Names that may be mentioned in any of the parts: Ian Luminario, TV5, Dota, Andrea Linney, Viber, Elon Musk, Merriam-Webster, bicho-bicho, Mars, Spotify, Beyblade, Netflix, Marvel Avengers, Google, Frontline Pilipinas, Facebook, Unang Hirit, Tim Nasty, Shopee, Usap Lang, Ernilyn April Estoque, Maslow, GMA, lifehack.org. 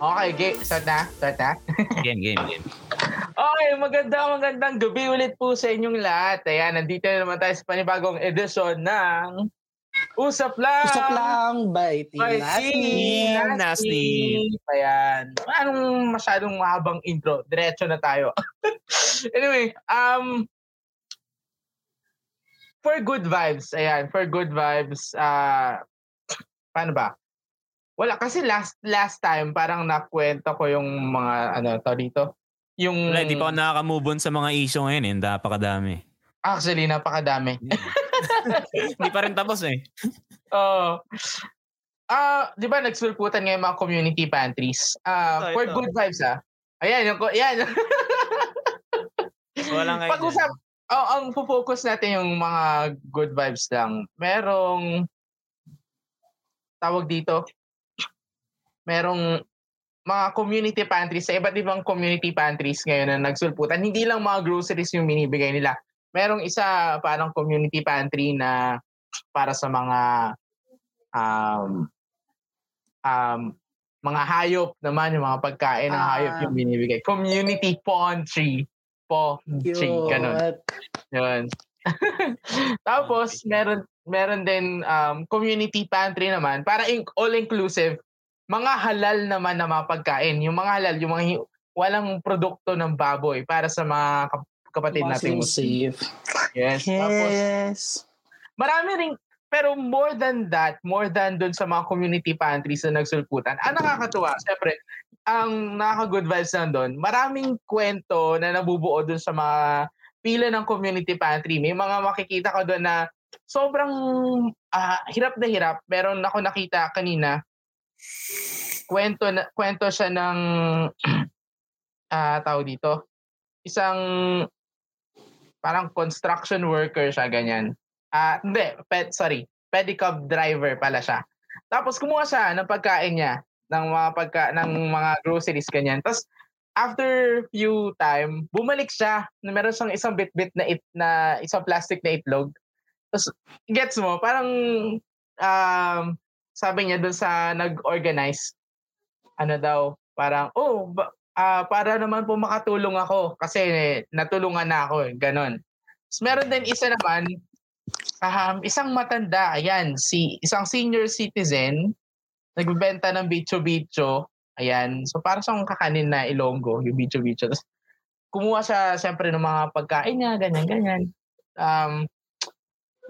Okay, start na. Game. Okay, magandang gabi ulit po sa inyong lahat. Ayan, nandito na naman tayo sa panibagong edisyon ng Usap Lang by Tim Nasty. Ayan, anong masyadong mahabang intro? Diretso na tayo. Anyway, for good vibes, paano ba? Wala kasi last time parang nakwento ko yung mga yung hindi pa ako nakaka-move on sa mga issue ngayon, napakadami. Actually, napakadami. Hindi pa rin tapos eh. Oo. Di ba nagsulputan ngayon mga community pantries? For ito. Good vibes ah. Ayan, yan. Walang idea. Pag-usap, ang focus natin yung mga good vibes lang. Merong tawag dito. Merong mga community pantries sa iba't ibang community pantries ngayon na nagsulputan. Hindi lang mga groceries yung binibigay nila. Merong isa parang community pantry na para sa mga mga hayop naman, yung mga pagkain ng hayop yung binibigay. Community pantry. Ganun. Yun. Tapos, meron din community pantry naman para all-inclusive. Mga halal naman na mga pagkain. Yung mga halal, yung mga walang produkto ng baboy para sa mga kapatid natin. Yes. Tapos, marami rin, pero more than dun sa mga community pantries na nagsulputan. Nakakatuwa, syempre, ang nakaka-good vibes na dun, maraming kwento na nabubuo dun sa mga pila ng community pantry. May mga makikita ko dun na sobrang hirap na hirap. Meron ako nakita kanina, kwento siya ng tao dito. Isang parang construction worker siya, ganyan. Pedicab driver pala siya. Tapos kumuha siya ng pagkain niya, ng mga groceries, ganyan. Tapos after few time, bumalik siya na meron siyang isang bit-bit na isang plastic na itlog. Tapos gets mo, parang sabi niya doon sa nag-organize, parang, para naman po makatulong ako kasi natulungan na ako. Ganon. So, meron din isa naman, isang matanda, ayan, isang senior citizen, nagbibenta ng bicho-bicho, ayan. So, parang siyang kakanin na Ilonggo, yung bicho-bicho. Tapos, kumuha siya, siyempre, ng mga pagkain niya, ganyan-ganyan.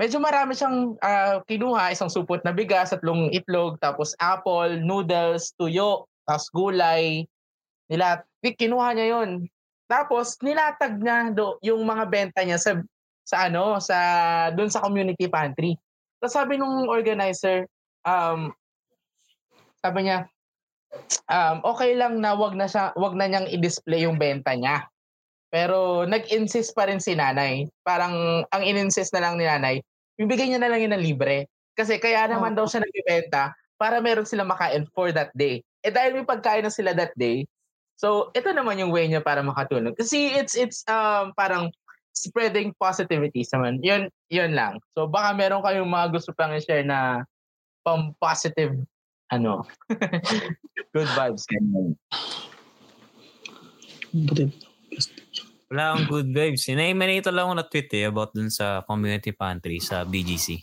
Medyo marami siyang kinuha, isang supot na bigas, 3 itlog, tapos apple, noodles, tuyo, tapos gulay. Kinuha niya yun. Tapos nilatag niya yung mga benta niya doon sa community pantry. Tapos sabi nung organizer, sabi niya, okay lang na wag na niyang i-display yung benta niya. Pero nag-insist pa rin si nanay. Parang ang in-insist na lang ni nanay, ibigay niya na lang yun ng libre. Kasi kaya naman daw siya nagbibenta para meron sila makain for that day. Dahil may pagkain na sila that day, so ito naman yung way niya para makatulong. Kasi it's parang spreading positivity naman. Yun lang. So baka meron kayong mga gusto pang i-share na pang-positive good vibes. Wala akong good vibes. Naimanito lang ako na-tweet about dun sa community pantry sa BGC.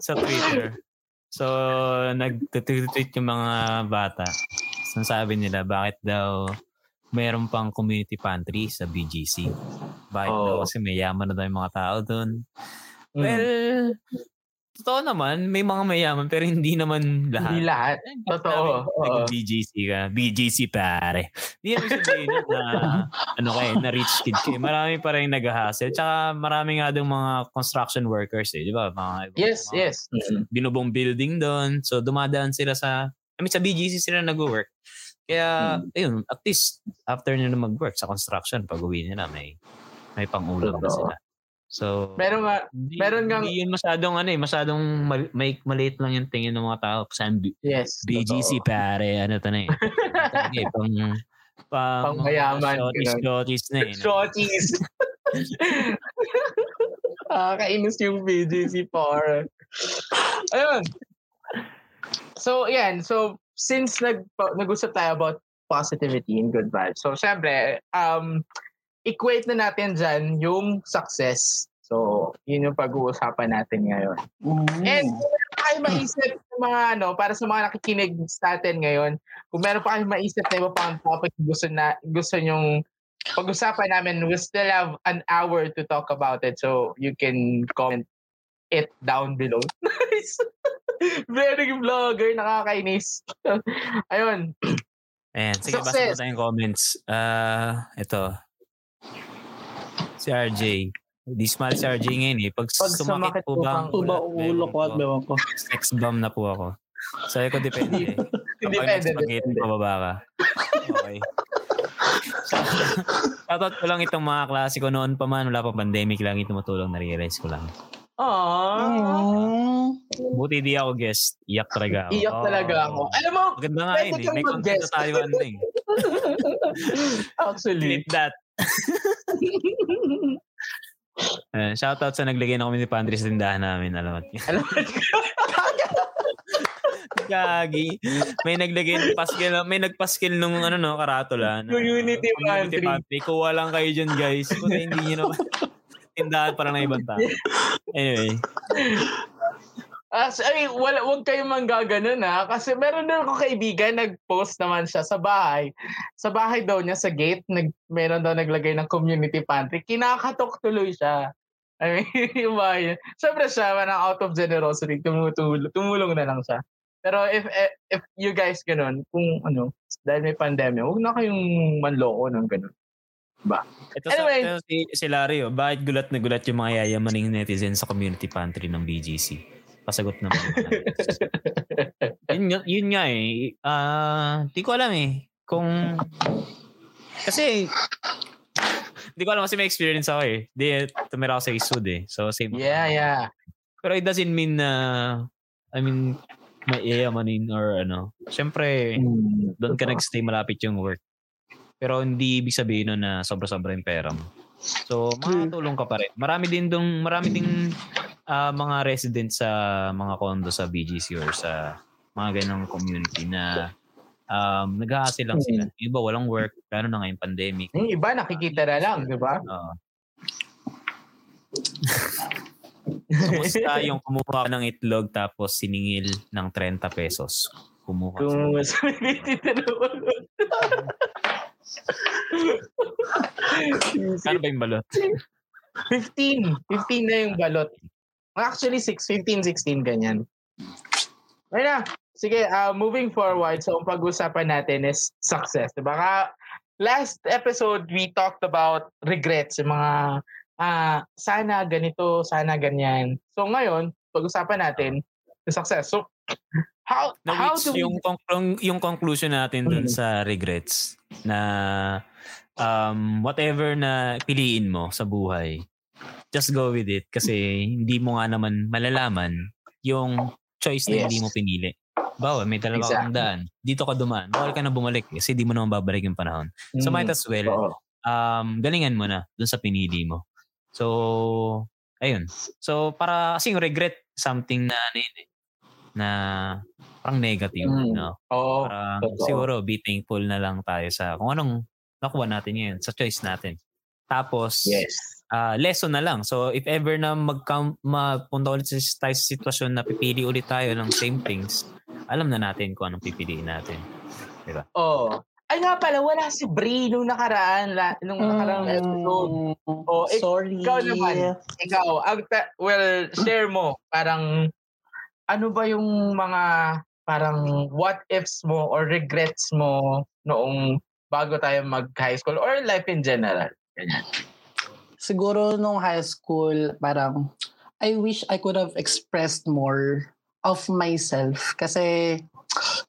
sa Twitter. So, nag-tweet yung mga bata. So, sabi nila, bakit daw mayroon pang community pantry sa BGC? Bakit daw? Kasi may yaman na daw yung mga tao dun. Well, totoo naman, may mga mayaman pero hindi naman lahat. Hindi lahat. Totoo. BGC ka. BGC pare. Hindi naman sabihin na rich kid kayo. Marami pa rin nag-hustle. Tsaka marami nga doon mga construction workers eh. Di ba? Yes. Binubong building doon. So dumadaan sila sa BGC sila nag-work. Kaya, ayun, at least after nila mag-work sa construction, pag-uwi nila may pang-ulam na sila. So, masyadong maliit lang yung tingin ng mga tao. BGC pare, eh. Pang mayaman. Shorties na eh. Shorties. Kainis yung BGC pare. Ayun. So, yan. So, since nag-usap tayo about positivity and good vibes, so, syempre, equate na natin dyan yung success. So, yun yung pag-uusapan natin ngayon. Mm-hmm. And kayo maisip sa mga, para sa mga nakikinig sa atin ngayon, kung meron pa kayo maisip na iba pang topic gusto nyong pag-usapan namin, we still have an hour to talk about it. So, you can comment it down below. Very vlogger, nakakainis. Ayun. Ayan, sige, basta mo tayong comments. Ito. Si RJ. Di smile si RJ ngayon eh. Pag sumakit po bang ulo ko at bewang ko. Sex bomb na po ako. Sabi ko, depende eh. Hindi pwede. Pag-iit ko bababa ka. Okay. Tatot ko lang itong mga klase ko noon pa man. Wala pa pandemic lang ito matulong. Nare-realize ko lang. Aww. Buti di ako guest. Iyak talaga ako. Iyak talaga ako. Alam mo, maganda nga yun eh. May content na tayo one thing. Actually. Delete that. Shoutout sa naglagay na kami ni Pandre sa tindahan namin. Alamat niya. Alamat ko. Gagi. May naglagay ng paskil. May nagpaskil nung karatula. No, Unity Pantry. Kuha lang kayo dyan guys. Kung hindi nyo naman. Tindahan parang na ibang tao. Anyway. Ay, huwag kayong manggaganon ha. Kasi meron na ako kaibigan, nag-post naman siya sa bahay. Sa bahay daw niya, sa gate, meron daw naglagay ng community pantry. Kinakatok tuloy siya. I mean, yung bahay niya. Siyempre siya, out of generosity, tumulong na lang siya. Pero if you guys ganun, kung dahil may pandemya, huwag na kayong manloko ng ganun. Ba. Ito anyway, si Lario, bakit gulat na gulat yung mga yayamaning netizen sa community pantry ng BGC? Pasagot naman. yun nga eh. Di ko alam eh. Kasi, di ko alam kasi may experience ako eh. Di, tumira ako sa isud eh. So, same. Yeah. Pero it doesn't mean na, may yayamanin or Siyempre, doon ka nag-stay malapit yung work. Pero hindi ibig sabihin na sobra-sobra yung pera mo. So, makatulong ka pa rin. Marami ding mga resident sa mga condo sa BGC or sa mga ganong community na nag-hassle lang sila. Yung iba walang work, lalo na ngayong pandemic. Yung iba nakikita na lang, di ba? Kumusta yung kumuha ng itlog tapos siningil ng 30 pesos. Kumuha sa BGC. Ano ba yung balot? 15 na yung balot. Actually 15, 16 ganyan. Ayun na. Sige, moving forward. So ang pag-usapan natin is success. Diba? Last episode we talked about regrets. Yung mga sana ganito, sana ganyan. So ngayon, pag-usapan natin yung success. So how do yung conclusion natin dun sa regrets na whatever na piliin mo sa buhay, just go with it kasi hindi mo nga naman malalaman yung choice na hindi mo pinili. Bawa, may talaga kang daan. Dito ka dumaan. Bawal ka na bumalik kasi hindi mo naman babalik yung panahon. So might as well, galingan mo na dun sa pinili mo. So, ayun. So, para kasing regret something na na parang negative parang siguro be thankful na lang tayo sa kung anong nakuha natin ngayon sa choice natin tapos lesson na lang so if ever na mapunta ulit tayo sa sitwasyon na pipili ulit tayo ng same things alam na natin kung anong pipiliin natin diba? Ay nga pala wala si Brie nung nakaraang episode sorry ikaw naman well share mo parang ano ba yung mga parang what ifs mo or regrets mo noong bago tayo mag-high school or life in general? Ganyan. Siguro nung high school, parang I wish I could have expressed more of myself kasi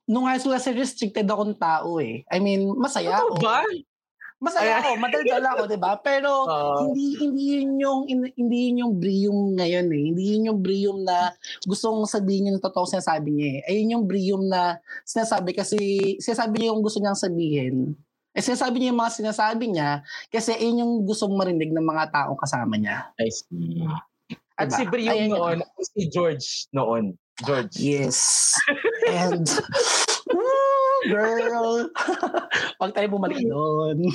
nung high school kasi restricted akong tao eh. I mean, masaya ako. Masaya ako, madaldala ako, diba? Pero hindi yun yung Brium ngayon eh. Hindi yun yung Brium na gustong sabihin yung totoo sinasabi niya eh. Ayun yung Brium na sinasabi kasi sinasabi niya yung gusto niyang sabihin. Sinasabi niya yung mga sinasabi niya kasi ayun yung gustong marinig ng mga taong kasama niya. I see. Diba? At si Brium ayun noon, si George noon. Yes. And, girl, wag tayo bumalik doon.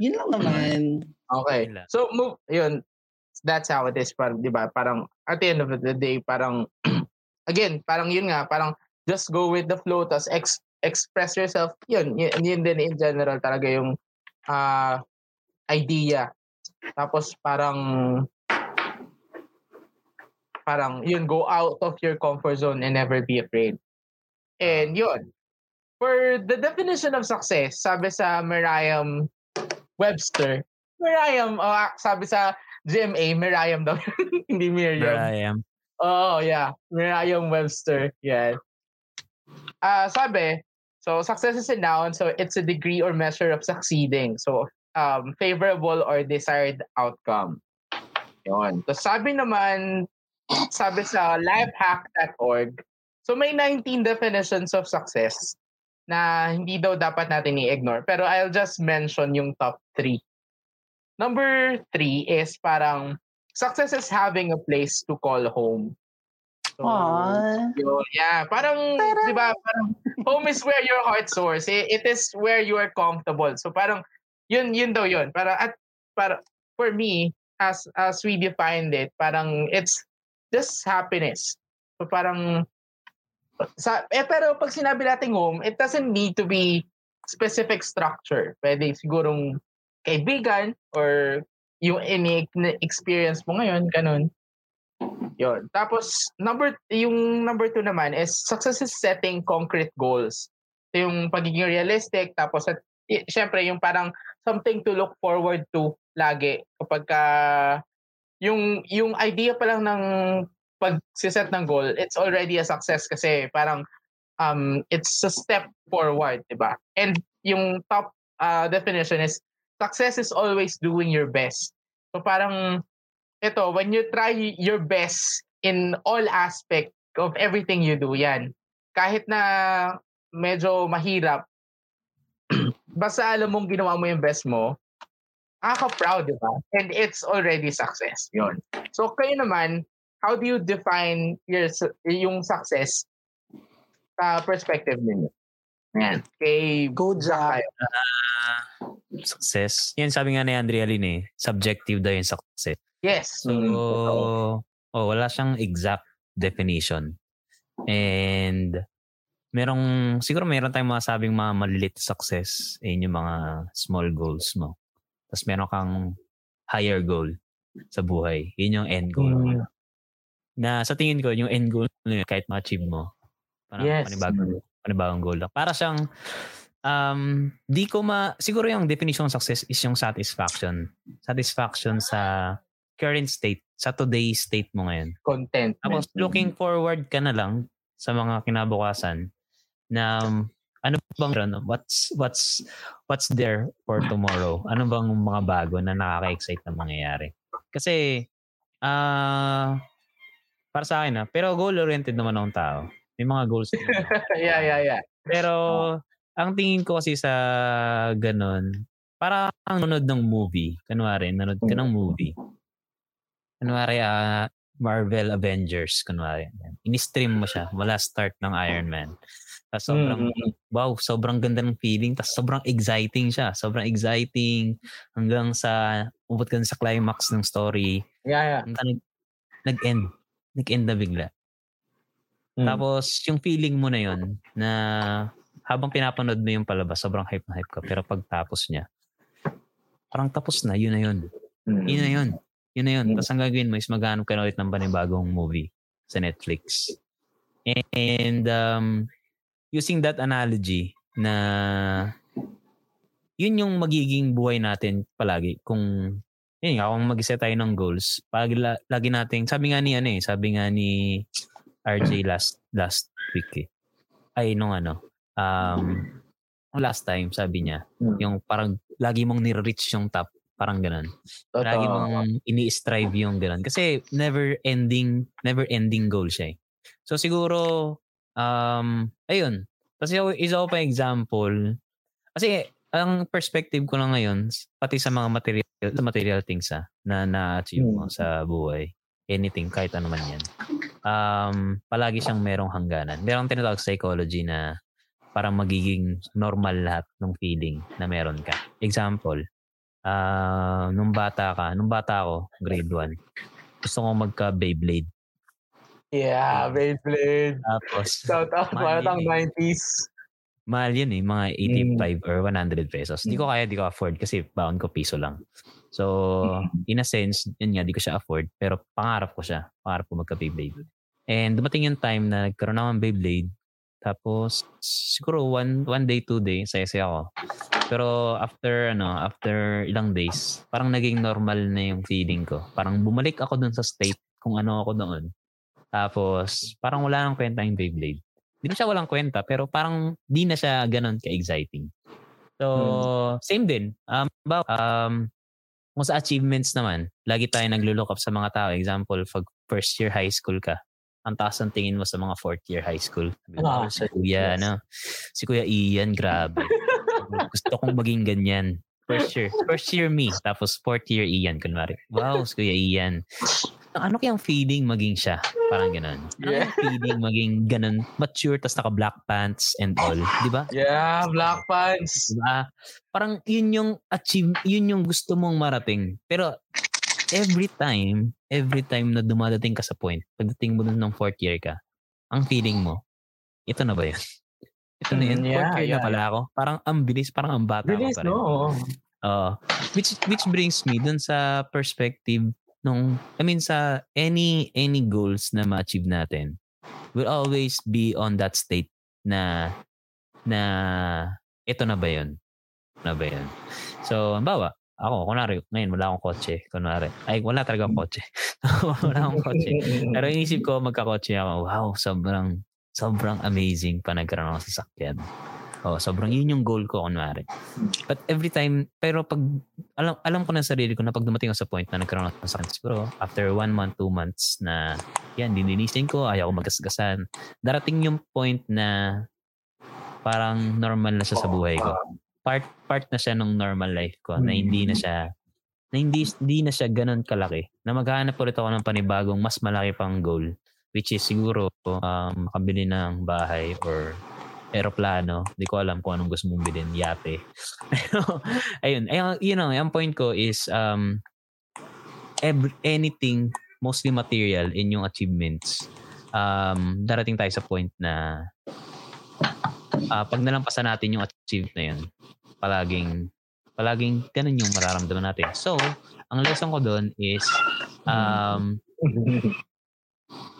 Yun lang naman. Okay. So, move, yun. That's how it is. Parang, di ba? Parang, at the end of the day, parang, again, parang yun nga, parang, just go with the flow, tas express yourself. Yun din in general talaga yung idea. Tapos parang yun, go out of your comfort zone and never be afraid. And yun. For the definition of success, sabi sa Merriam-Webster, sabi sa GMA, Merriam daw. Hindi Merriam. Merriam. Oh, yeah. Merriam-Webster. Yeah. Sabi, so success is a noun, so it's a degree or measure of succeeding. So, favorable or desired outcome. Yun. So, sabi sa lifehack.org, so may 19 definitions of success na hindi daw dapat natin i-ignore. Pero I'll just mention yung top 3. Number 3 is parang success is having a place to call home. So, yeah, parang, di ba, parang home is where your heart soars. It is where you are comfortable. So parang, yun daw yun. Parang, for me, as we defined it, parang it's just happiness. So parang, pero pag sinabi natin home, it doesn't need to be specific structure. Pwede sigurong kaibigan or yung experience mo ngayon, ganun. Yun. Tapos, yung number 2 naman is success is setting concrete goals. So, yung pagiging realistic, tapos syempre yung parang something to look forward to lagi. Kapag yung idea pa lang ng pag-set ng goal, it's already a success kasi parang it's a step forward, diba? And yung top definition is success is always doing your best. So parang ito, when you try your best in all aspect of everything you do, yan. Kahit na medyo mahirap, basta alam mong ginawa mo yung best mo, proud, di ba? And it's already success. Yun. So kayo naman, how do you define yung success sa perspective ninyo? Yan. Okay. Good job. Success. Yan, sabi nga ni Andrea Linney, subjective daw yung success. Yes. So, wala siyang exact definition. And, meron tayong masabing mga malilit success in yung mga small goals mo. Tapos meron kang higher goal sa buhay. Yun yung end goal. Mm. Na sa tingin ko, yung end goal kahit ma-achieve mo. Parang panibagong goal lang. Para siyang, siguro yung definition ng success is yung satisfaction. Satisfaction sa current state, sa today's state mo ngayon. Contentment. Tapos looking forward ka na lang sa mga kinabukasan na ano bang what's there for tomorrow? Ano bang mga bago na nakaka-excite na mangyayari? Kasi para sa akin pero goal-oriented naman akong tao. May mga goals. Yeah. Pero ang tingin ko kasi sa ganun, parang nanonood ng movie. Kunwari, nanonood ka ng movie. Kunwari, Marvel Avengers, kunwari. In-stream mo siya, wala start ng Iron Man. Tapos sobrang, wow, sobrang ganda ng feeling. Tapos sobrang exciting siya. Sobrang exciting hanggang sa, umabot ka sa climax ng story. Yeah. Nag-end. Nag-end na bigla. Tapos, yung feeling mo na yun, na habang pinapanood mo yung palabas, sobrang hype na hype ka. Pero pagtapos niya, parang tapos na, yun na yun. Yun na yun. Tapos ang gagawin mo is maghanap ka na ulit ng panibagong movie sa Netflix. And using that analogy na yun yung magiging buhay natin palagi. Kung mag-set tayo ng goals, lagi natin, sabi nga ni RJ last week eh. Last time sabi niya, yung parang lagi mong nire-reach yung top, parang ganun. Totoo. Lagi mong ini-strive yung ganun. Kasi never ending goal siya eh. So siguro, ayun. Kasi isa ko pa example. Kasi ang perspective ko na ngayon, pati sa mga material things na na-achieve mo sa buhay, anything, kahit ano man yan. Palagi siyang merong hangganan. Merong tinatawag psychology na parang magiging normal lahat ng feeling na meron ka. Example, nung bata ako, grade 1, gusto kong magka Beyblade. Yeah, Beyblade. Tapos, parang 90s. Mahal yun eh, mga 85 or 100 pesos. Hindi ko kaya, di ko afford kasi baon ko piso lang. So, in a sense, yun nga, di ko siya afford. Pero pangarap ko siya. Pangarap ko magka-Beyblade. And dumating yung time na nagkaroon ako ng Beyblade. Tapos, siguro one day, 2 day, saya-saya ako. Pero after ilang days, parang naging normal na yung feeling ko. Parang bumalik ako dun sa state kung ano ako doon. Tapos, parang wala nang kwenta yung Beyblade. Hindi siya walang kwenta, pero parang di na siya ganun ka-exciting. So, same din. Kung sa achievements naman, lagi tayo naglo-look up sa mga tao. Example, pag first year high school ka, ang taas ang tingin mo sa mga fourth year high school. Wow. Si Kuya Ian, grabe. Gusto kong maging ganyan. First year me, tapos fourth year Ian, kunwari. Wow, si Kuya Ian. Ano kayang feeling maging siya? Parang ganun. Yeah. Ano feeling maging ganun? Mature, tas naka-black pants and all. Diba? Yeah, black pants. Diba? Parang yun yung gusto mong marating. Pero every time na dumadating ka sa point, pagdating mo dun ng fourth year ka, ang feeling mo, ito na ba yun? Ito na yun? Fourth year na pala ako? Parang ang bilis, parang ang bata bilis, ako pa rin. No? Which brings me dun sa perspective sa any goals na ma-achieve natin will always be on that state na ito na ba yun? So, halimbawa, ako, kunwari, ngayon wala akong kotse. Wala talaga akong kotse. Pero inisip ko, magkakotse ako. Wow, sobrang amazing pa nagkaroon ako sa sasakyan. Sobrang yun yung goal ko, kunwari. But every time, pero pag, alam ko na sarili ko na pag dumating ako sa point na nagkaroon ako sa akin, siguro, after 1 month, 2 months na, yan, dininisin ko, ayaw ko magasgasan. Darating yung point na parang normal na siya sa buhay ko. Part na siya ng normal life ko na hindi na siya ganun kalaki. Na maghahanap ulit ako ng panibagong, mas malaki pang goal, which is siguro makabili ng bahay or aeroplano. Hindi ko alam kung anong gusto mong bilhin. Yate. Ayun. Ang point ko is anything, mostly material in yung achievements, darating tayo sa point na pag nalampasan natin yung achievement na yun, palaging ganun yung mararamdaman natin. So, ang lesson ko doon is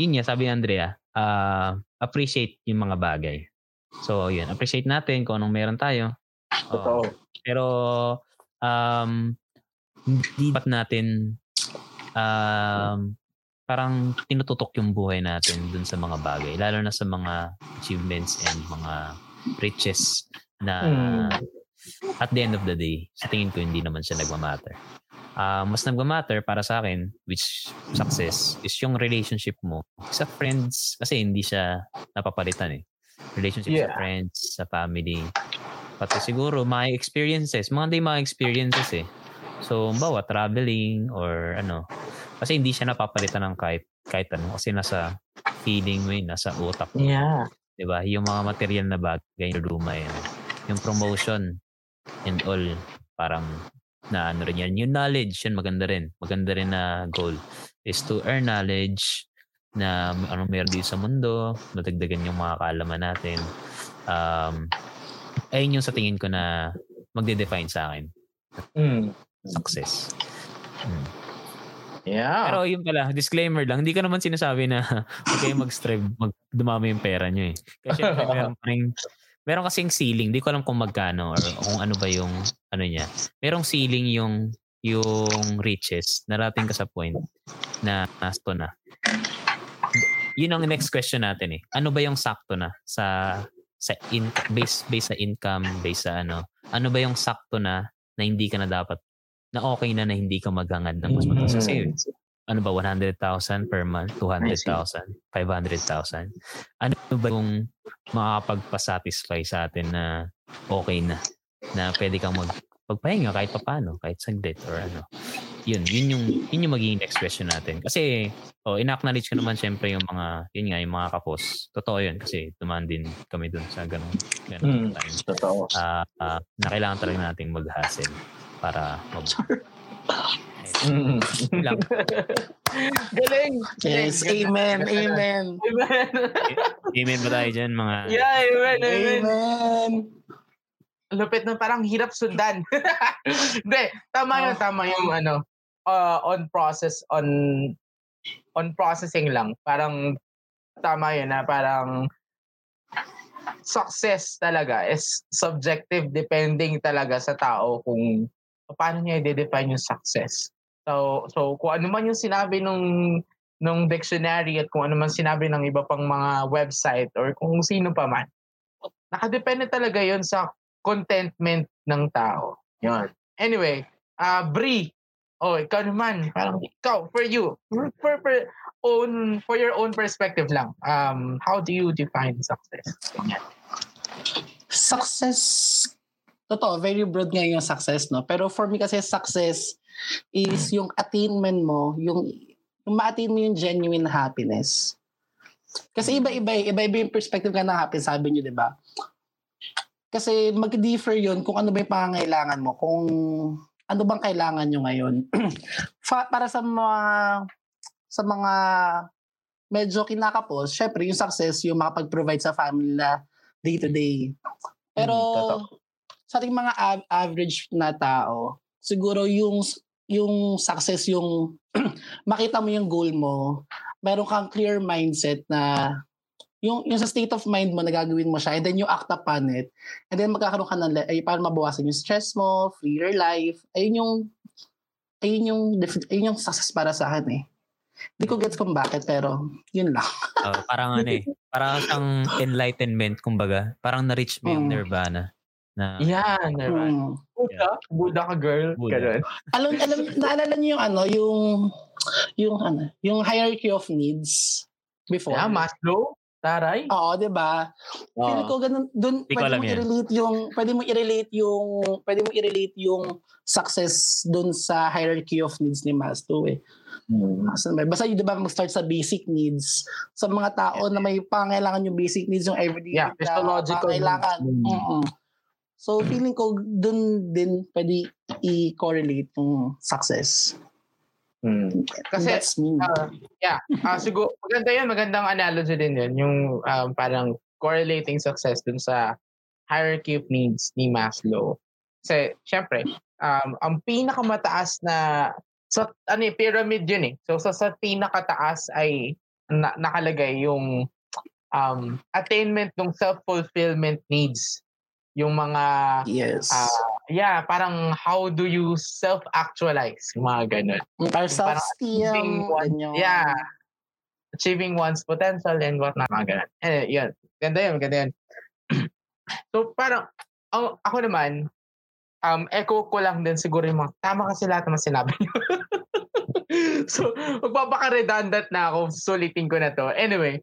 yun niya, sabi ni Andrea, appreciate yung mga bagay. So, yun. Appreciate natin kung anong meron tayo. Totoo. Pero, hindi dapat natin parang tinututok yung buhay natin dun sa mga bagay. Lalo na sa mga achievements and mga riches na at the end of the day, sa tingin ko hindi naman siya nagmamatter. Mas nagmamatter para sa akin, which success, is yung relationship mo sa friends. Kasi hindi siya napapalitan eh. Relationship sa friends, sa family, pati siguro my experiences, eh. So, bawa traveling or ano, kasi hindi siya napapalitan ng kahit ano, kasi nasa feeling mo, nasa utak mo. Yeah. 'Di ba? Yung mga material na bagay, yung promotion and all, parang na ano rin yan. Yung knowledge, yun maganda rin. Maganda rin na goal is to earn knowledge na anong meron dito sa mundo, matagdagan yung mga kaalaman natin. Ayun yung sa tingin ko na magde-define sa akin. Success. Yeah. Pero yun pala, disclaimer lang, hindi ko naman sinasabi na okay mag-strive, dumami yung pera nyo eh. Kasi meron kasing ceiling, hindi ko alam kung magkano or kung ano ba yung ano niya. Merong ceiling yung riches, narating ka sa point na nasto na. Yun ang next question natin eh. Ano ba yung sakto na sa base sa income, base sa ano? Ano ba yung sakto na hindi ka na dapat, na okay na hindi ka maghangad ng mas mataas? Kasi ano ba, 100,000 per month, 200,000, 500,000? Ano ba yung makakapagpasatisfy sa atin na okay na pwede kang magpahinga kahit paano, kahit saglit or ano? yun yung magiging next question natin. Kasi, in-acknowledge ko naman syempre yung mga, yun nga, yung mga kapos. Totoo yun kasi tumaan din kami dun sa ganun time. Totoo. Na kailangan talaga natin mag-hustle para mag- Galing. Yes, amen ba tayo dyan mga? Yeah, amen. Lupit na parang hirap sundan. Hindi, tama yung on processing lang. Parang tama yun na parang success talaga is subjective depending talaga sa tao kung paano niya i-define yung success. So kung ano man yung sinabi nung dictionary at kung ano man sinabi ng iba pang mga website or kung sino pa man, nakadepende talaga yon sa contentment ng tao. Yun. Anyway, Brie, ikaw naman, parang ikaw, for you, for your own perspective lang, how do you define success? Yan. Success, totoo, very broad nga yung success, no? Pero for me kasi success is yung attainment mo, yung ma-attain mo yung genuine happiness. Kasi iba-iba yung perspective ka ng happiness, sabi nyo, di ba? Kasi mag-differ yun kung ano ba yung pangangailangan mo, kung ano bang kailangan nyo ngayon. Para sa mga medyo kinakapos, syempre yung success, yung makapag-provide sa family na day-to-day. Pero sa ating mga average na tao, siguro yung success, yung makita mo yung goal mo, meron kang clear mindset na yung sa state of mind mo, nagagawin mo siya, and then you act upon it, and then magkakaroon ka ng, para mabawasan yung stress mo, freer life, ayun yung success para sa akin eh. Hindi ko gets kung bakit, pero yun lang. Parang ang enlightenment, kumbaga. Parang na-reach mo yung nirvana. Buddha ka girl. Buddha. Alam naalala niyo yung yung hierarchy of needs before. Yeah, Maslow. Taray. Oo, 'di ba? Feeling ko ganun doon pwede mo i-relate yung success doon sa hierarchy of needs ni Maslow eh. Basta yun, diba, mag-start sa basic needs. Sa mga tao na may pangailangan yung basic needs, yung everyday physiological kailangan. So, feeling ko dun din pwede i-correlate yung success. Kasi, that's me. Siguro, maganda yun. Magandang analogy din yun. Yung parang correlating success dun sa hierarchy of needs ni Maslow. Kasi, syempre, ang pinakamataas na pyramid yun eh. So, sa pinakataas ay nakalagay yung attainment ng self-fulfillment needs. Yung mga parang how do you self-actualize, yung mga ganun, para self-esteem, achieving one's potential and whatnot, mga ganun. Ganda yun. So parang ako naman, echo ko lang din siguro yung mga tama kasi lahat naman sinabi nyo. So magpapaka-redundant na ako, sulitin ko na to. Anyway,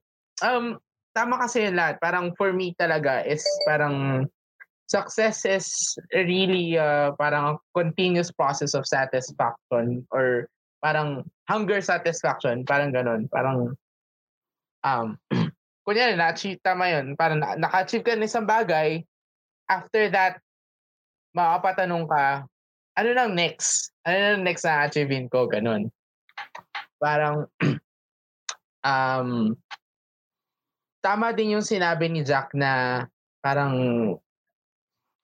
tama kasi yun lahat. Parang for me talaga is parang success is really parang a continuous process of satisfaction or parang hunger satisfaction. Parang ganun. Parang, kunyari, na-achieve, tama yun. Parang naka-achieve ka ng isang bagay. After that, makapatanong ka, ano nang next? Ano nang next na achieving ko? Ganun. Parang, tama din yung sinabi ni Jack na parang,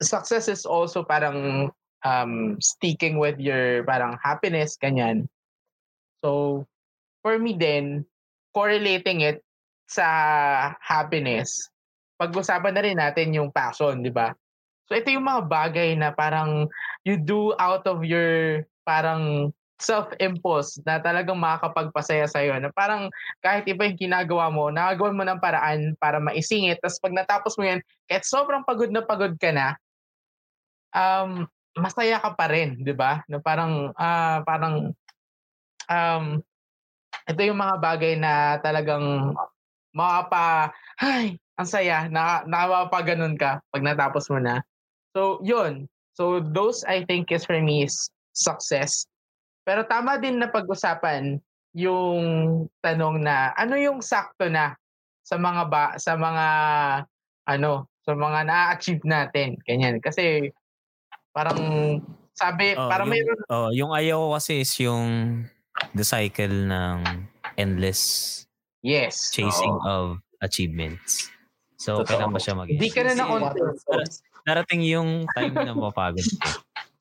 success is also parang sticking with your parang happiness, ganyan. So, for me then, correlating it sa happiness, pag-usapan na rin natin yung passion, di ba? So, ito yung mga bagay na parang you do out of your parang self-impulse na talagang makakapagpasaya sa'yo. Na parang kahit iba yung ginagawa mo, nagagawa mo ng paraan para maisingit. Tapos pag natapos mo yan, kahit sobrang pagod na pagod ka na, masaya ka pa rin, di ba? Na parang, ito yung mga bagay na talagang ang saya, nakapaganoon ka pag natapos mo na. So, yun. So, those I think is for me is success. Pero tama din na pag-usapan yung tanong na ano yung sakto na sa mga na-achieve natin. Ganyan. Kasi parang sabi, parang mayroon. Yung ayaw kasi is yung the cycle ng endless chasing of achievements. So, kailan pa siya mag-end? Hindi ka na na-content. Narating yung time na mapagod ka.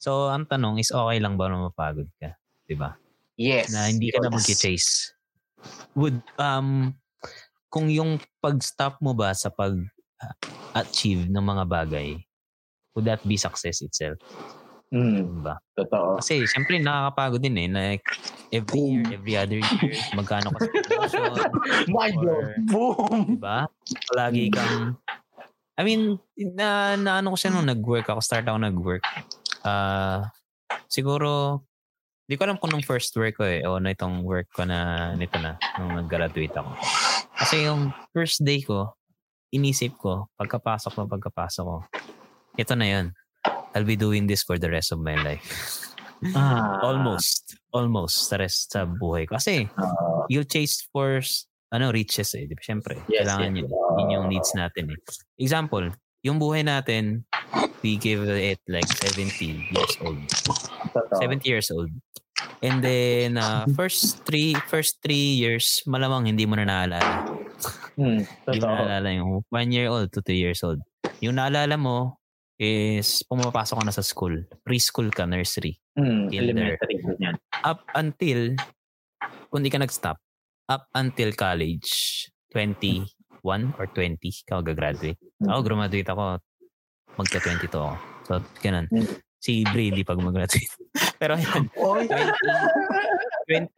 So, ang tanong is okay lang ba na mapagod ka? Diba? Yes. Na hindi ka na mag-chase. Kung yung pag-stop mo ba sa pag-achieve ng mga bagay, would that be success itself? Diba? Totoo. Kasi, syempre, nakakapagod din eh. Like, every year, every other year, magkano ka sa situation. My God! Boom! Diba? Palagi kang... I mean, naano ko siya nung nag-work ako. Start ako nag-work. Siguro, di ko alam kung nung first work ko eh. O na itong work ko na nito na. Nung nag-graduate ako. Kasi yung first day ko, inisip ko, pagkapasok ko, ito na yun. I'll be doing this for the rest of my life. Almost. The rest sa buhay ko. Kasi, you'll chase for... riches eh. Di ba? Siyempre. Yes, kailangan yun yung needs natin eh. Example, yung buhay natin, we give it like 70 years old. 70 years old. And then, first three years, malamang hindi mo na naalala. Hindi mo naalala yung 1 year old to 2 years old. Yung naalala mo is pumapasok ka na sa school. Preschool ka, nursery. Elementary. Up until, kung di ka nag-stop, up until college, 21 or 20 ka mag-graduate. Ako, graduate ako, magka-22 ako. So, ganun. Si Brady pag mag-graduate. Pero yan, 21,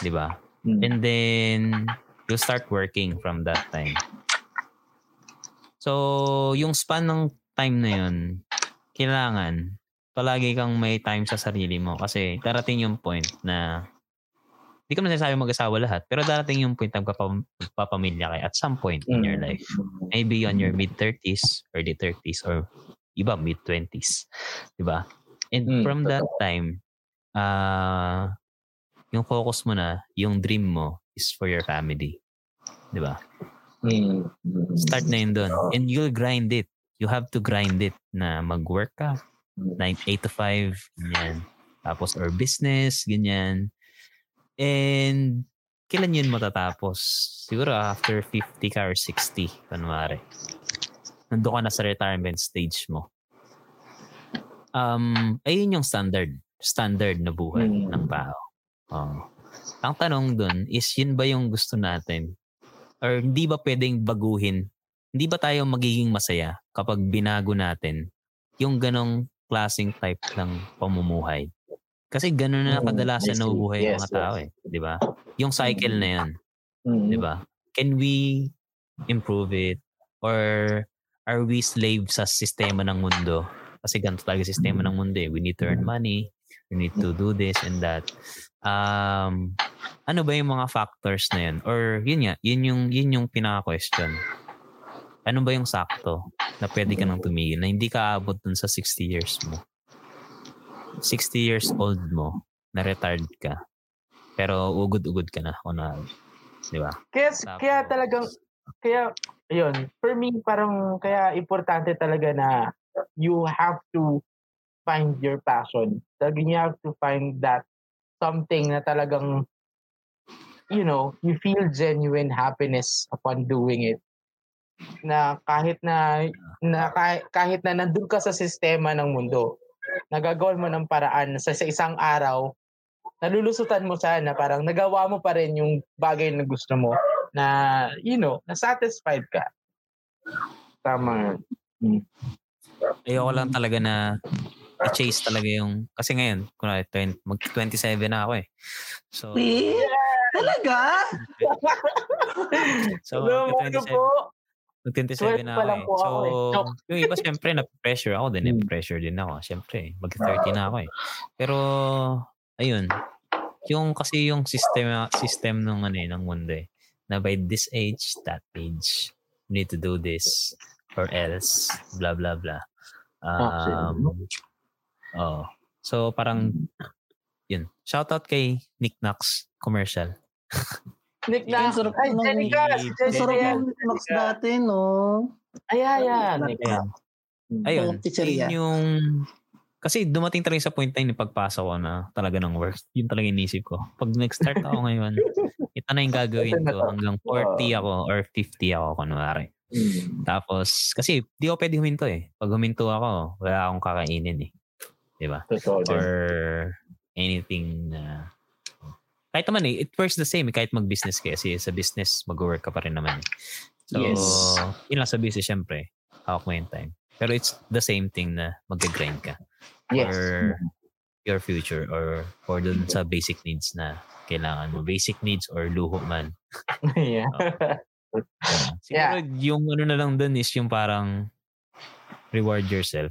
di ba? And then, you'll start working from that time. So, yung span ng time na yun, kailangan, palagi kang may time sa sarili mo. Kasi, darating yung point na hindi ko naman sabi mag-asawa lahat, pero darating yung point na papamilya kayo at some point in your life. Maybe on your mid-30s, early 30s, or iba mid-20s. Diba? And from that time, yung focus mo na, yung dream mo is for your family. Diba? Start na yun doon. And you'll grind it. You have to grind it na mag-work ka. 8 to 5, ganyan. Tapos, or business, ganyan. And kailan yun matatapos? Siguro after 50 ka or 60, kunwari. Nandun ka na sa retirement stage mo. Ayun yung standard na buhay ng tao. Ang tanong dun is, yun ba yung gusto natin? Or hindi ba pwedeng baguhin? Hindi ba tayo magiging masaya kapag binago natin yung ganong klaseng type ng pamumuhay? Kasi gano'n na kadalasan nabubuhay ang mga tao eh. Diba? Yung cycle na yun. Diba? Can we improve it? Or are we slaves sa sistema ng mundo? Kasi ganito talaga sistema ng mundo eh. We need to earn money. We need to do this and that. Ano ba yung mga factors na yun? Or yun nga, yun yung pinaka-question. Ano ba yung sakto na pwede ka nang tumigil? Na hindi ka abot dun sa 60 years mo. 60 years old mo, na-retired ka, pero ugod-ugod ka na. Di ba? Kaya yun, for me, parang kaya importante talaga na you have to find your passion. You have to find that something na talagang, you feel genuine happiness upon doing it. Na kahit na nandun ka sa sistema ng mundo, nagagawin mo ng paraan sa isang araw, nalulusutan mo sana, parang nagawa mo pa rin yung bagay na gusto mo na, na-satisfied ka. Tama. Ayoko lang talaga na chase talaga yung, kasi ngayon, kunwari, mag-27 na ako eh. So, talaga? So, mag-27 na ako eh. So, yung iba siyempre na-pressure ako din. Pressure din ako. Siyempre, mag-30 na ako eh. Pero, ayun. Kasi yung system ng mundo eh. Na by this age, that age, you need to do this or else, blah, blah, blah. So, parang Yun. Shoutout kay Nick Knox commercial. Nick Knox. Ay, sarap yung Nick Knox dati, no? Ayan. Nick Knox. Ayun. Yun yung... Kasi dumating talaga sa point na yung pagpasa ko na talaga ng work. Yun talaga inisip ko. Pag nag-start ako ngayon, ito na yung gagawin ko. Hanggang 40 ako or 50 ako, kunwari. Tapos, kasi di ako pwede huminto eh. Pag huminto ako, wala akong kakainin eh. Diba? Or anything na... Kahit naman eh, it works the same eh. Kahit mag-business ka. Kasi sa business, mag-work ka pa rin naman eh. So, yun lang sa business, syempre. Hawak mo yung time. Pero it's the same thing na mag-grind ka. Yes. Or your future or for dun sa basic needs na kailangan mo. Basic needs or luho man. Yeah. Siguro yung ano na lang dun is yung parang reward yourself.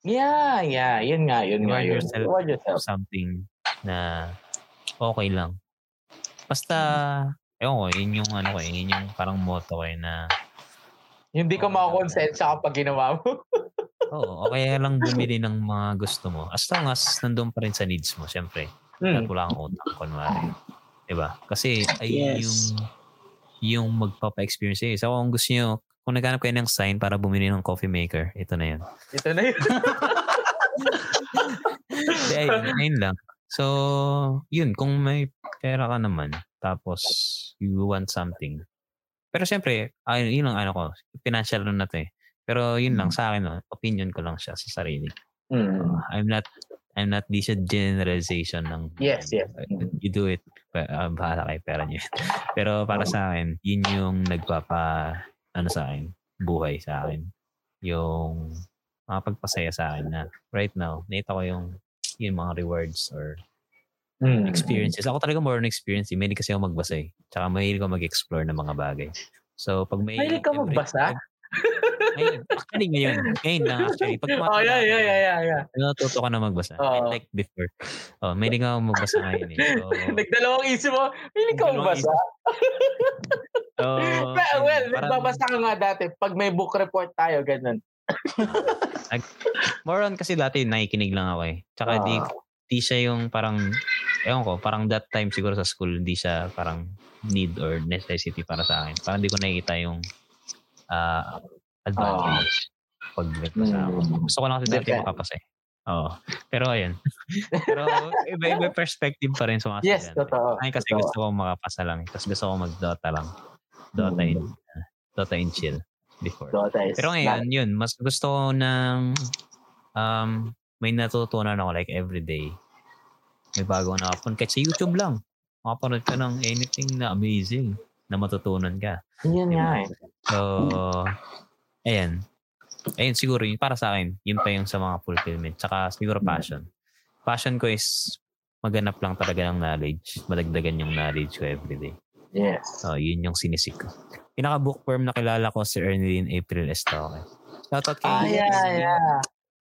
Yeah. Yun nga. Reward yourself. Something na okay lang. Basta, yun yung ano ko, yun yung parang motto ko na hindi ka makakonsensya kapag ginawa mo. Oo, okay lang bumili ng mga gusto mo. As long as nandun pa rin sa needs mo, siyempre. At wala kang utang, kunwari. Diba? Kasi, yung magpapa-experience eh. So, kung gusto nyo, kung naghanap kayo ng sign para bumili ng coffee maker, ito na yun. Kaya, yun lang. So, yun, kung may pera ka naman, tapos you want something. Pero siyempre, yun lang ko, financial na to eh. Pero yun lang sa akin, opinion ko lang siya sa sarili. I'm not this generalization ng yes. You do it, bahala kay pera niyo. Pero para sa akin, yun yung nagpapa sa akin, buhay sa akin. Yung makapagpasaya sa akin na right now, naita ko yung mga rewards or experiences. Ako talaga more on experience. Mahilig kasi ako magbasa eh. Tsaka mahilig ako mag-explore ng mga bagay. So pag may... Mahilig ka magbasa? Actually, ngayon lang actually. Pag natuto ka na magbasa. Like before. May hindi ka magbasa ngayon eh. So, nagdalawang isip mo, may hindi ka magbasa? Well, nagbabasa ka nga dati. Pag may book report tayo, ganun. More on kasi dati, nakikinig lang ako eh. Tsaka di siya yung parang, parang that time siguro sa school, hindi siya parang need or necessity para sa akin. Parang di ko nakikita yung advantage pag nagpasa ako. Gusto ko lang kasi dati makapasa eh. Oo. Pero ayun. Pero iba perspective pa rin sumasaya. Yes, totoo. Ayun kasi gusto ko makapasa lang. Tapos gusto ko mag-Dota lang. Dota in chill before. Pero ngayon, yun. Mas gusto ko ng may natutunan ako like everyday. May bago na ako. Kahit sa YouTube lang. Makaparad ka ng anything na amazing na matutunan ka. Yan nga. So, ayan. Ayan siguro yun para sa akin. Yun pa yung sa mga fulfillment. Tsaka siguro passion. Passion ko is maganap lang talaga ng knowledge. Madagdagan yung knowledge ko everyday. Yes. So, yun yung sinisik ko. Pinaka-bookworm na kilala ko si Ernilyn April Estoque. Shoutout kay Yeah.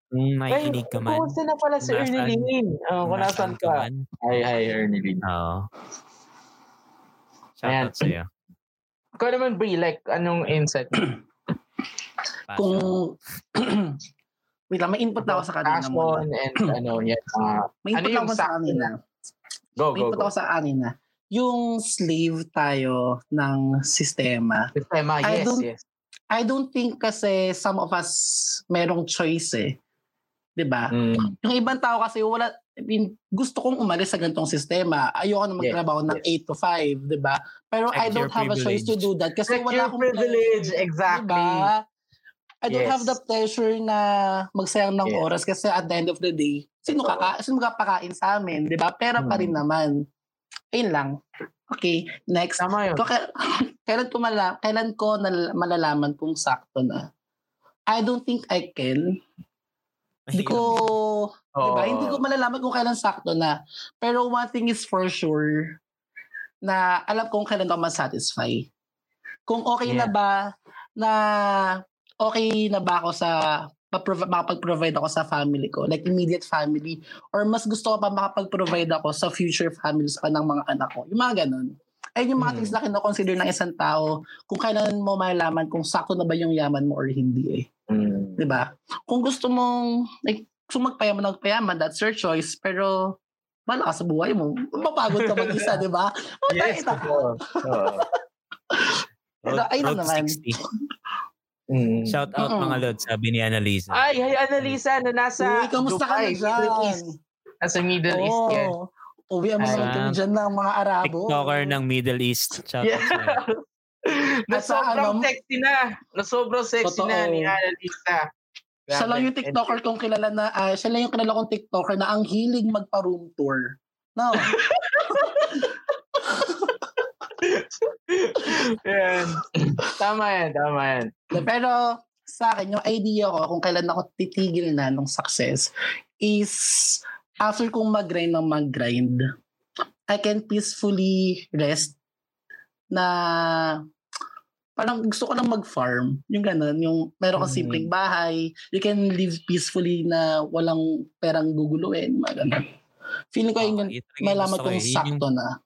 Kung nakikinig ka man. Pumunta na pala si Ernilyn. Kung nasan ka. Hi, Ernilyn. Oo. Shoutout sa'yo. Ikaw naman, Brie, like, anong insight? Wait lang, may input na ako sa kanina. Passion and may input ako sa kanina. Go. Ako sa kanina. Yung slave tayo ng sistema. Sistema, yes. I don't think kasi some of us merong choice eh. Diba? Yung ibang tao kasi wala, gusto kong umalis sa ganitong sistema. Ayoko na magtrabaho ng 8 to 5, diba? Pero I don't have a choice to do that kasi wala akong privilege, exactly. Diba? I don't have the pleasure na magsayang ng oras kasi at the end of the day, sino kakakain sa amin, diba? Pera pa rin naman. Ayun lang. Okay, next. Kailan ko malalaman kung sakto na? I don't think I can. Hindi ko malalaman kung kailan sakto na. Pero one thing is for sure na alam kong kailan ako ma-satisfy. Kung okay na ba ako sa makapag-provide ako sa family ko, like immediate family, or mas gusto ko pa makapag-provide ako sa future families pa ng mga anak ko. Yung mga ganun. Ayun yung mga things na kinoconsider ng isang tao kung kailan mo malalaman kung sakto na ba yung yaman mo or hindi eh. Diba? Kung gusto mong, like, magpayaman, that's your choice, pero malakas sa buhay mo. Mapagod ka mag-isa, di ba? Oh, yes, of course. Ayun naman. Shout out mga Lord, sabi ni Annalisa. Ay, Annalisa na nasa Dubai. Kamusta ka na dyan? Nasa Middle East yan. Uwi ang mga dyan ng mga Arabo. TikToker ng Middle East. Shout out sa iyo. Sobrang sexy na. Sobrang sexy na ni Annalisa. Siya lang yung TikToker kong kilala na, siya lang yung kilala kong TikToker na ang hilig magpa-room tour. No? Yan. Tama yan, tama yan. Pero sa akin, yung idea ko kung kailan ako titigil na ng success is after kong mag-grind, I can peacefully rest na... Parang gusto ko lang mag-farm. Yung ganun, yung meron kang simpleng bahay, you can live peacefully na walang perang guguluin, mga ganun. Feeling ko yung malaman kong sakto na.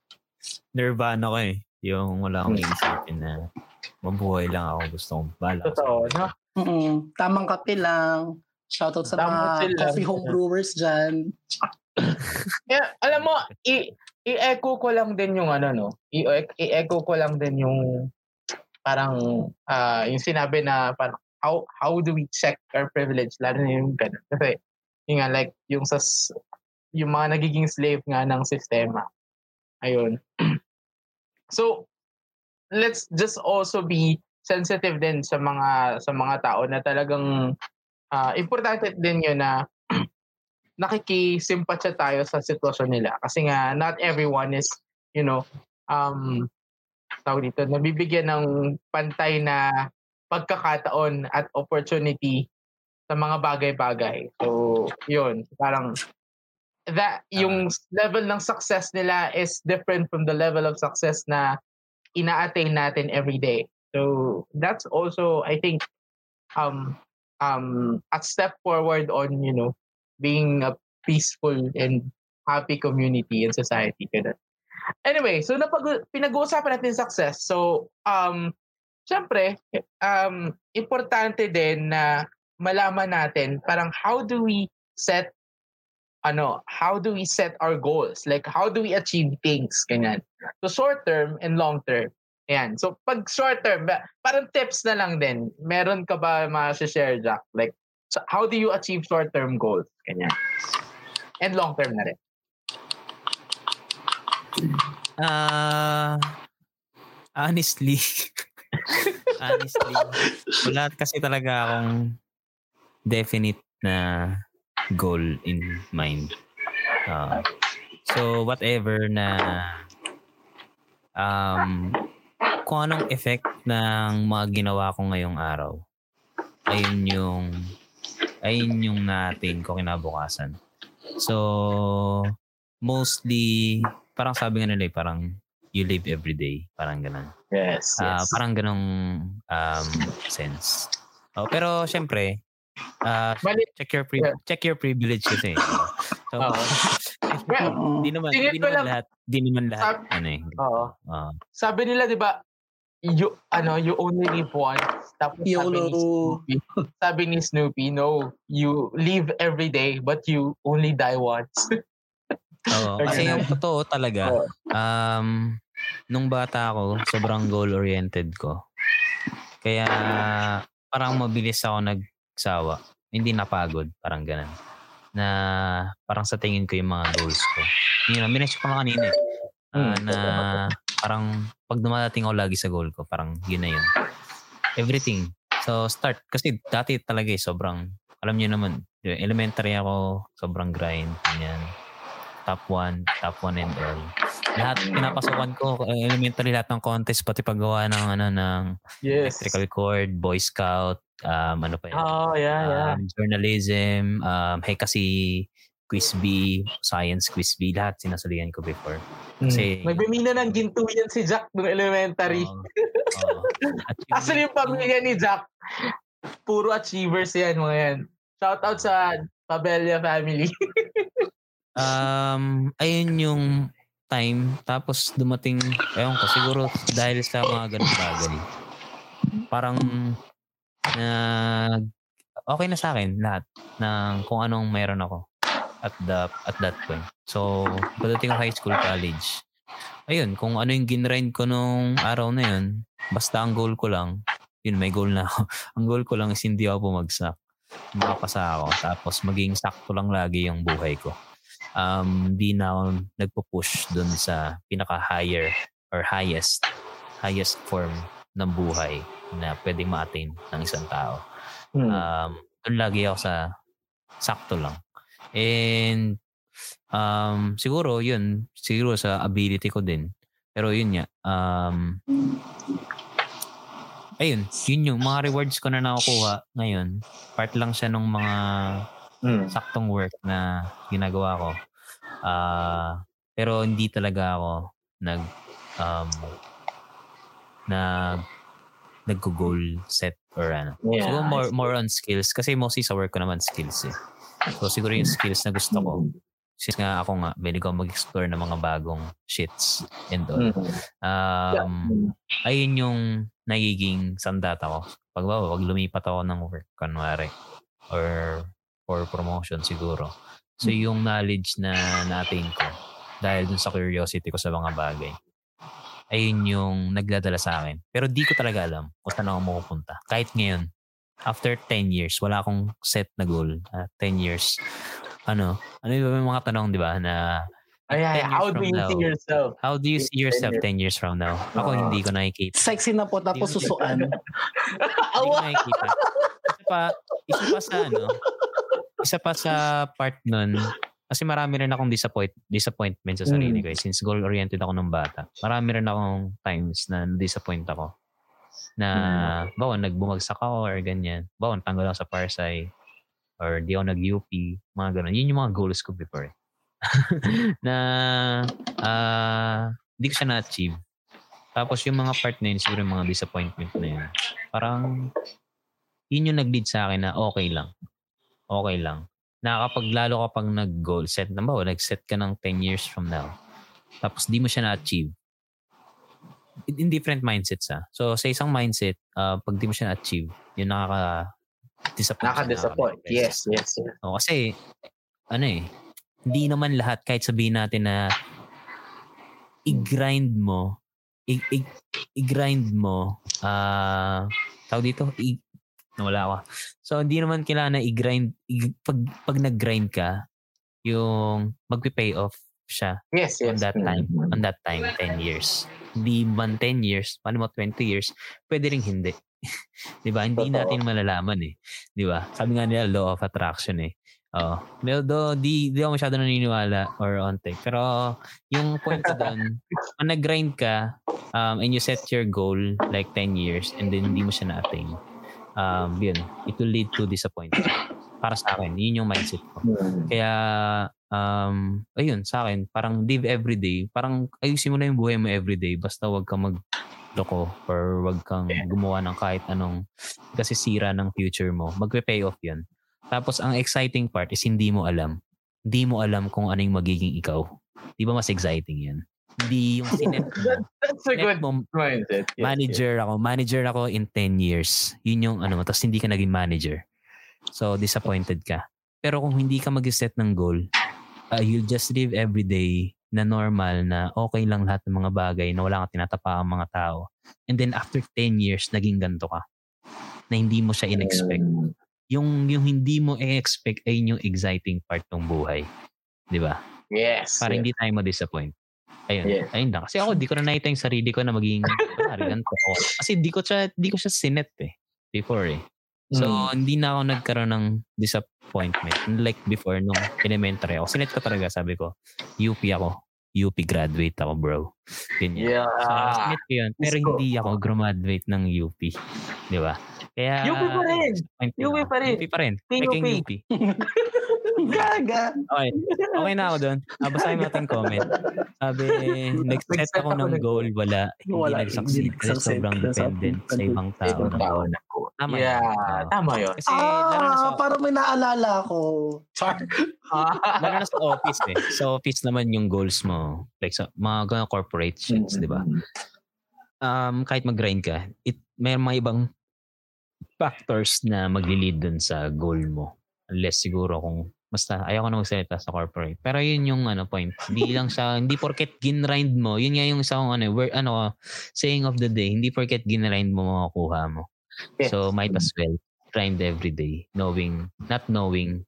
Nirvana ko eh. Yung wala akong isipin na mabuhay lang ako. Gusto kong bala. Totoo, no? Tamang kape lang. Shoutout sa mga coffee home brewers dyan. Yeah, alam mo, i-echo ko lang din yung ano, no? I-echo ko lang din yung parang yung sinabi na parang how do we check our privilege, lalo na yung ganun. Kasi yung nga like yung mga nagiging slave nga ng sistema. Ayun. So let's just also be sensitive din sa mga tao na talagang importante din yun na nakikisimpatya tayo sa sitwasyon nila. Kasi nga not everyone is, you know, tawag dito, nabibigyan ng pantay na pagkakataon at opportunity sa mga bagay-bagay. So, yun. Parang, yung level ng success nila is different from the level of success na ina-attain natin every day. So, that's also, I think, a step forward on, you know, being a peaceful and happy community and society. Ganun. Anyway, so pinag-uusapan natin success. So, syempre, importante din na malaman natin parang how do we set our goals? Like, how do we achieve things? Ganyan. So, short term and long term. Ayan. So, pag short term, parang tips na lang din. Meron ka ba ma-share, Jack? Like, so how do you achieve short-term goals? Ganyan. And long-term na rin. Honestly, wala kasi talaga akong definite na goal in mind. So whatever na kung anong effect ng mga ginawa ko ngayong araw, ayun yung natin ko kinabukasan. So mostly parang sabi nga nila, parang you live every day. Parang ganun. Yes, yes. Parang ganung sense. Oh, pero syempre, check your privilege kasi. So, di naman lahat. Sabi nila, di ba, you only live once. Tapos sabi ni Snoopy, no, you live every day, but you only die once. Oo, kasi yung totoo talaga, nung bata ako, sobrang goal-oriented ko. Kaya parang mabilis ako nagsawa. Hindi napagod, parang ganun. Na parang sa tingin ko yung mga goals ko. Yun, minasya ko na kanina. Na parang pag dumadating ako lagi sa goal ko, parang yun na yun. Everything. So start. Kasi dati talaga sobrang, alam nyo naman, elementary ako, sobrang grind. Ganyan. Top 1 and all. Lahat pinapasukan ko, elementary lahat ng contest, pati paggawa ng electrical cord, Boy Scout, journalism, kasi Quiz B, Science Quiz B, lahat sinasalihan ko before. Kasi nagbimina ng ginto yan si Jack nung elementary. Actually yung pamilya ni Jack, puro achievers yan mga yan. Shout out sa Pabella family. Ayun yung time, tapos dumating, ayun ko siguro dahil sa mga ganung bagay, parang okay na sa akin lahat ng kung anong meron ako. at that point. So, pagdating ng high school, college, ayun, kung ano yung ginrind ko nung araw na yun, basta ang goal ko lang, yun, may goal na ako. Ang goal ko lang is hindi ako bumagsak. Makapasa ako. Tapos, maging sakto lang lagi yung buhay ko. Di na ako nagpo-push dun sa pinaka-higher or highest form ng buhay na pwedeng ma-attain ng isang tao. Dun lagi ako sa sakto lang. And siguro yun, siguro sa ability ko din. Pero yun nga, ayun, yun yung mga rewards ko na nakukuha ngayon. Part lang siya ng mga saktong work na ginagawa ko. Pero hindi talaga ako nag-goal set or ano. Yeah. So more on skills. Kasi mostly sa work ko naman skills eh. So siguro yung skills na gusto ko. Since nga ako nga, pwede ko mag-explore ng mga bagong shits and all. Ayun yung nagiging sandata ko. Pag lumipat ako ng work, kanwari, or for promotion siguro. So yung knowledge na na-attain ko, dahil dun sa curiosity ko sa mga bagay, ayun yung nagdadala sa akin. Pero di ko talaga alam kung saan ako mapupunta. Kahit ngayon, after 10 years, wala akong set na goal. 10 years, ano yung mga tanong, di ba, na how do you see yourself 10 years from now? Ako hindi ko nakikita. Sexy na po tapos susuan. Hindi ko nakikita. Isa pa sa part nun, kasi marami rin akong disappointment sa sarili ko. Since goal-oriented ako nung bata, marami rin akong times na disappoint ako. Na bawang nagbumagsak ako or ganyan. Bawang tanggal ako sa parsay or di ako nag-UP. Mga ganun. Yun yung mga goals ko before. Na hindi ko siya na-achieve. Tapos yung mga part na yun, siguro yung mga disappointment na yun, parang yun yung nag-lead sa akin na okay lang nakapaglalo kapag nag-goal set na ba o nag-set ka ng 10 years from now tapos di mo siya na-achieve in different mindsets ha. So sa isang mindset pag di mo siya na-achieve yun nakaka-disappoint. Yes. O, kasi hindi naman lahat, kahit sabihin natin na So, hindi naman kailangan na i-grind. Pag nag-grind ka, yung magpipay off siya on that time, 10 years. Hindi man 10 years, paano mo 20 years, pwede rin hindi. Diba? Hindi natin malalaman eh. Diba? Sabi nga nila, law of attraction eh. Oo. Although, di ako masyado naniniwala or onte. Pero, yung point doon, kung nag-grind ka, and you set your goal like 10 years, and then hindi mo siya na-attain, yun, it will lead to disappointment. Para sa akin, yun yung mindset ko. Kaya, ayun, sa akin, parang live everyday. Parang ayusin mo na yung buhay mo everyday. Basta wag kang magloko or wag kang gumawa ng kahit anong kasi sira ng future mo. Magpe-pay off yun. Tapos, ang exciting part is hindi mo alam. Hindi mo alam kung ano yung magiging ikaw. Di ba mas exciting yan? Hindi yung sinet mo. That's a good point. Manager ako in 10 years. Yun yung ano. Tapos, hindi ka naging manager. So, disappointed ka. Pero kung hindi ka mag-set ng goal, you'll just live every day na normal, na okay lang lahat ng mga bagay, na wala kang tinatapa ang mga tao. And then, after 10 years, naging ganito ka. Na hindi mo siya in-expect. Yung hindi mo i-expect ay yung exciting part ng buhay. Di ba? Yes. Para hindi tayo ma-disappoint. Ayun. Yes. Ayun lang. Kasi ako, di ko na nakita yung sarili ko na magiging ganito ako. Kasi di ko siya sinet eh. Before eh. So, hindi na ako nagkaroon ng disappointment. Like before, nung elementary ako. Sinet ko talaga, sabi ko, UP ako. UP graduate ako, bro. Ganyan. Yeah. So, sinet ko yun. Pero hindi ako graduate ng UP. Di ba? Kaya, UP pa rin. UP. Gaga. Okay na ako doon. Basahin natin comment. Sabi, nag-set ako ng goal. Hindi nag-succeed. Kasi sobrang dependent sa ibang tao. Tama yun. Tama yun. Kasi, parang may naalala ako. Lalo na sa office eh. Sa office naman yung goals mo. Like sa mga corporate shits, di ba? Kahit mag-grind ka, may mga ibang factors na magli-lead dun sa goal mo. Unless siguro kung Basta, ayaw ko na magsalita sa corporate. Pero yun yung ano point. Hindi lang siya, hindi porket ginrind mo. Yun nga yung isa kong ano, word, ano, saying of the day, hindi porket ginrind mo makukuha mo. Yes. So, might as well grind every day, not knowing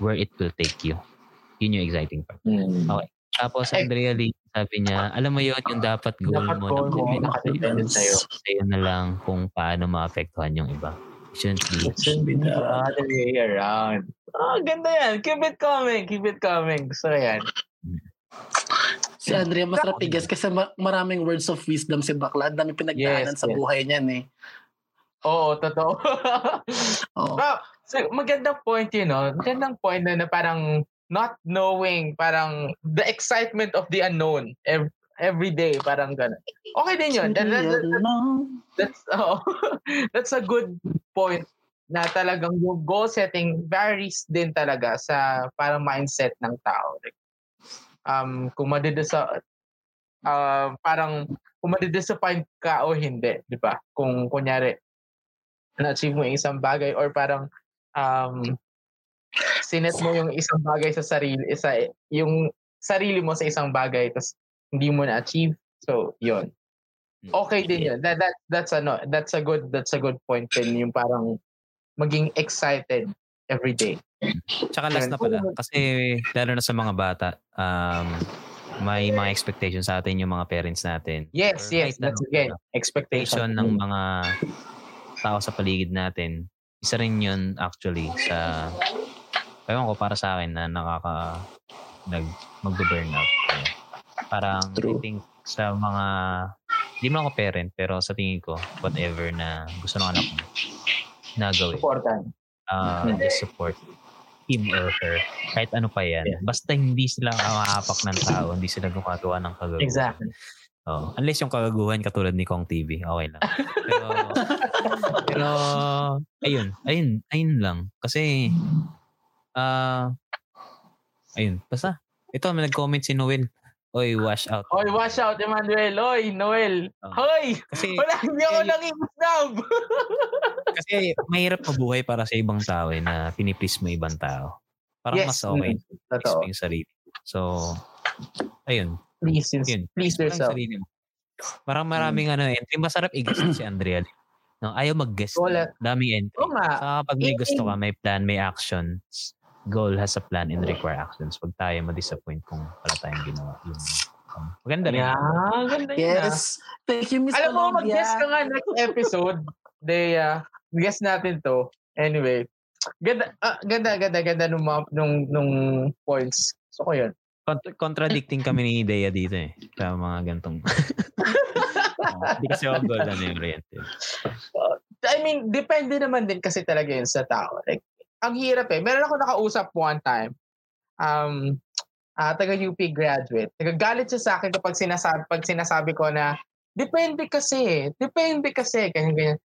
where it will take you. Yun yung exciting part. Mm. Okay. Tapos, Andrea Lee, sabi niya, alam mo yun, yung dapat goal mo. Nakadependent sa'yo. Sa'yo na lang kung paano maapektuhan yung iba. It shouldn't be the other way around. Oh, ganda yan. Keep it coming. So, yan. Si Andrea, mas ratigas kasi maraming words of wisdom si Bakla. Ang dami pinagdaanan sa buhay niyan eh. Oo, totoo. Oh. So, magandang point yun, no? Magandang point na parang not knowing, parang the excitement of the unknown. Every day, parang gano'n. Okay din yun. That's a good point na talagang yung goal setting varies din talaga sa parang mindset ng tao. Kung madidisappoint ka o hindi, di ba? Kung kunyari, na-achieve mo yung isang bagay or parang sinet mo yung isang bagay sa sarili, yung sarili mo sa isang bagay, tapos hindi mo na-achieve. So, yun. Okay din yun. That's a good point din. Yung parang maging excited every day. Tsaka last na pala. Kasi lalo na sa mga bata, may mga expectations sa atin yung mga parents natin. Yes. That's again. Expectation ng mga tao sa paligid natin. Isa rin yun actually sa ayun ko para sa akin na mag-burn out. Parang true. I think sa mga hindi mo ako parent pero sa tingin ko whatever na gusto ng anak mo na gawin just support him or her kahit ano pa yan basta hindi sila mahapak ng tao, hindi sila gumagawa ng kagaguhan. Exactly. Oh, unless yung kagaguhan katulad ni Kong TV, okay lang. Pero ayun lang kasi ayun basta ito may nag-comment si Noel. Oy, wash out, Emmanuel. Oy, Noel. Hoy! Wala, hindi ako nangingisnab. Kasi mahirap mabuhay para sa ibang tao na piniplis mo ibang tao. Parang mas okay. Totoo. Please sarili. So, ayun. Please yourself. Parang maraming entry. Masarap i-guest si Andrea. No, ayaw mag-guest. Daming entry. Sa pag may gusto ka, may plan, may action. Goal has a plan and require actions. Huwag tayo ma-disappoint kung wala tayong ginawa. Maganda rin. Maganda rin. Yes. Thank you, Miss Colombia. Alam mo, mag-guess ka nga next episode. Guess natin to. Anyway. Ganda nung points. So, ko yun. Contradicting kami ni Dea dito eh. Sa mga gantong... Hindi kasi ako goal na oriented. I mean, depende naman din kasi talaga yun sa tao. Like, ang hirap eh. Meron ako nakausap one time. Taga-UP graduate. Nagagalit siya sa akin pag sinasabi ko na depende kasi. Ganyan.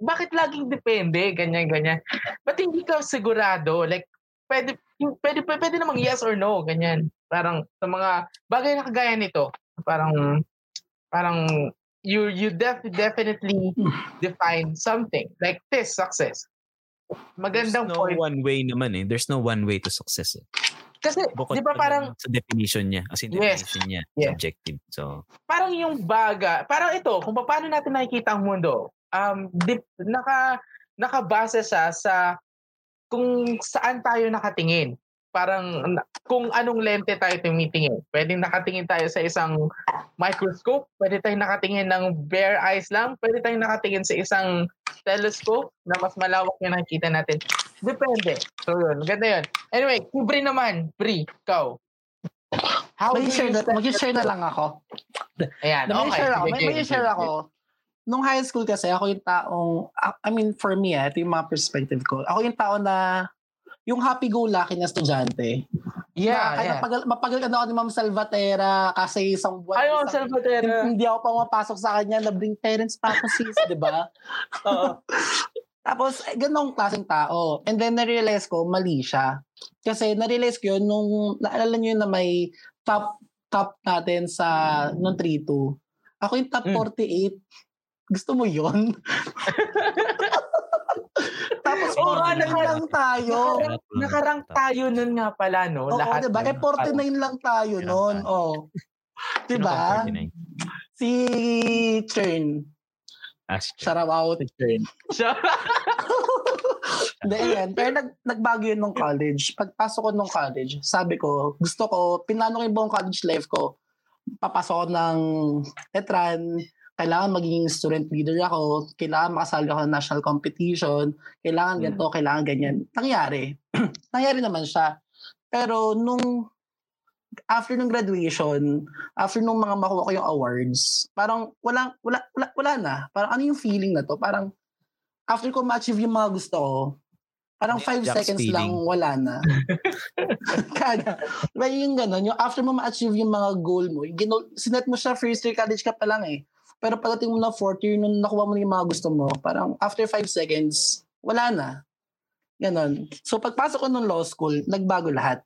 Bakit laging depende? Ganyan. Ba't hindi ka sigurado? Like, pwede namang yes or no. Ganyan. Parang sa mga bagay na kagaya nito. Parang you definitely define something. Like this, success. Magandang point. There's no one way naman eh. There's no one way to success eh. Kasi, di ba parang... Sa definition niya. As in definition niya. Yes. Subjective. So... Parang yung baga. Parang ito, kung paano natin nakikita ang mundo. Nakabase siya sa kung saan tayo nakatingin. Parang kung anong lente tayo tumitingin. Pwedeng nakatingin tayo sa isang microscope. Pwede tayong nakatingin ng bare eyes lang. Pwede tayong nakatingin sa isang telescope na mas malawak yung nakikita natin. Depende. So yun. Ganda yun. Anyway, Bri naman. Bri, ikaw. Mag-share na lang ako. Ayan. Okay. Mag-share ako. Nung high school kasi, ako yung taong, I mean, for me, ito yung mga perspective ko. Ako yung tao na yung happy-go-lucky na estudyante. Yeah. Mapagal ka na ako ni Ma'am Salvatera kasi isang buwan. Ay, Ma'am Salvatera. Hindi ako pa mapasok sa kanya na bring parents pa ako sis, di ba? Oo. Tapos, ganong klaseng tao. And then, na-realize ko, mali siya. Kasi na-realize ko yun nung, naalala nyo yun na may top natin sa, nung 3-2. Ako yung top 48. gusto mo yun? Tapos oh, 49 lang tayo. Nakarang tayo nun nga pala, no? Oo, lahat diba? Eh, 49 lang tayo nun. Oh. Diba? Si Chern. Shout out to Chern. Then, pero nagbago yun nung college. Pagpasok ko nung college, sabi ko, gusto ko, pinlano ko yung buong college life ko. Papasok ng tetran, kailangan maging student leader ako, kailangan makasali ako ng national competition, kailangan ganito, kailangan ganyan. Nangyari. Nangyari naman siya. Pero nung, after nung graduation, after nung mga makuha ko yung awards, parang wala na. Parang ano yung feeling na to? Parang, after ko ma-achieve yung mga gusto ko, parang 5 seconds feeling lang, wala na. Kada. Well, yung gano'n, yung after mo ma-achieve yung mga goal mo, sinet mo siya first year college ka pa lang eh. Pero pagdating mo na fourth year, nung nakuha mo na yung mga gusto mo, parang after 5 seconds, wala na. Ganon. So pagpasok ko nung law school, nagbago lahat.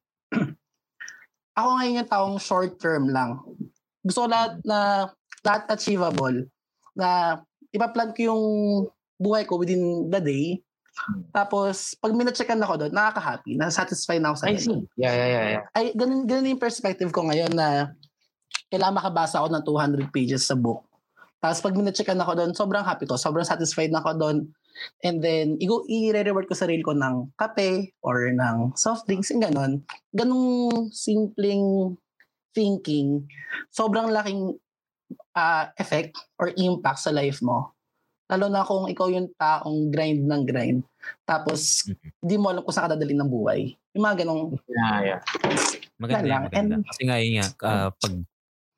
Ako ngayon yung taong short term lang. Gusto ko lahat achievable, na ipa-plan ko yung buhay ko within the day. Tapos, pag minacheckan ako doon, nakaka-happy, nasatisfy na ako sa I see. Yeah. Ay, ganun yung perspective ko ngayon na kailangan makabasa ako ng 200 pages sa book. Tapos pag minacheckan ako doon, sobrang happy ko. Sobrang satisfied na ako doon. And then, i-reward ko sarili ko ng kape or ng soft drinks, yung ganon. Ganong simpleng thinking, sobrang laking effect or impact sa life mo. Lalo na kung ikaw yung taong grind ng grind. Tapos, di mo alam kung saan kadadalin ng buhay. Yung mga ganong... Yeah. Maganda. And, kasi nga yun nga,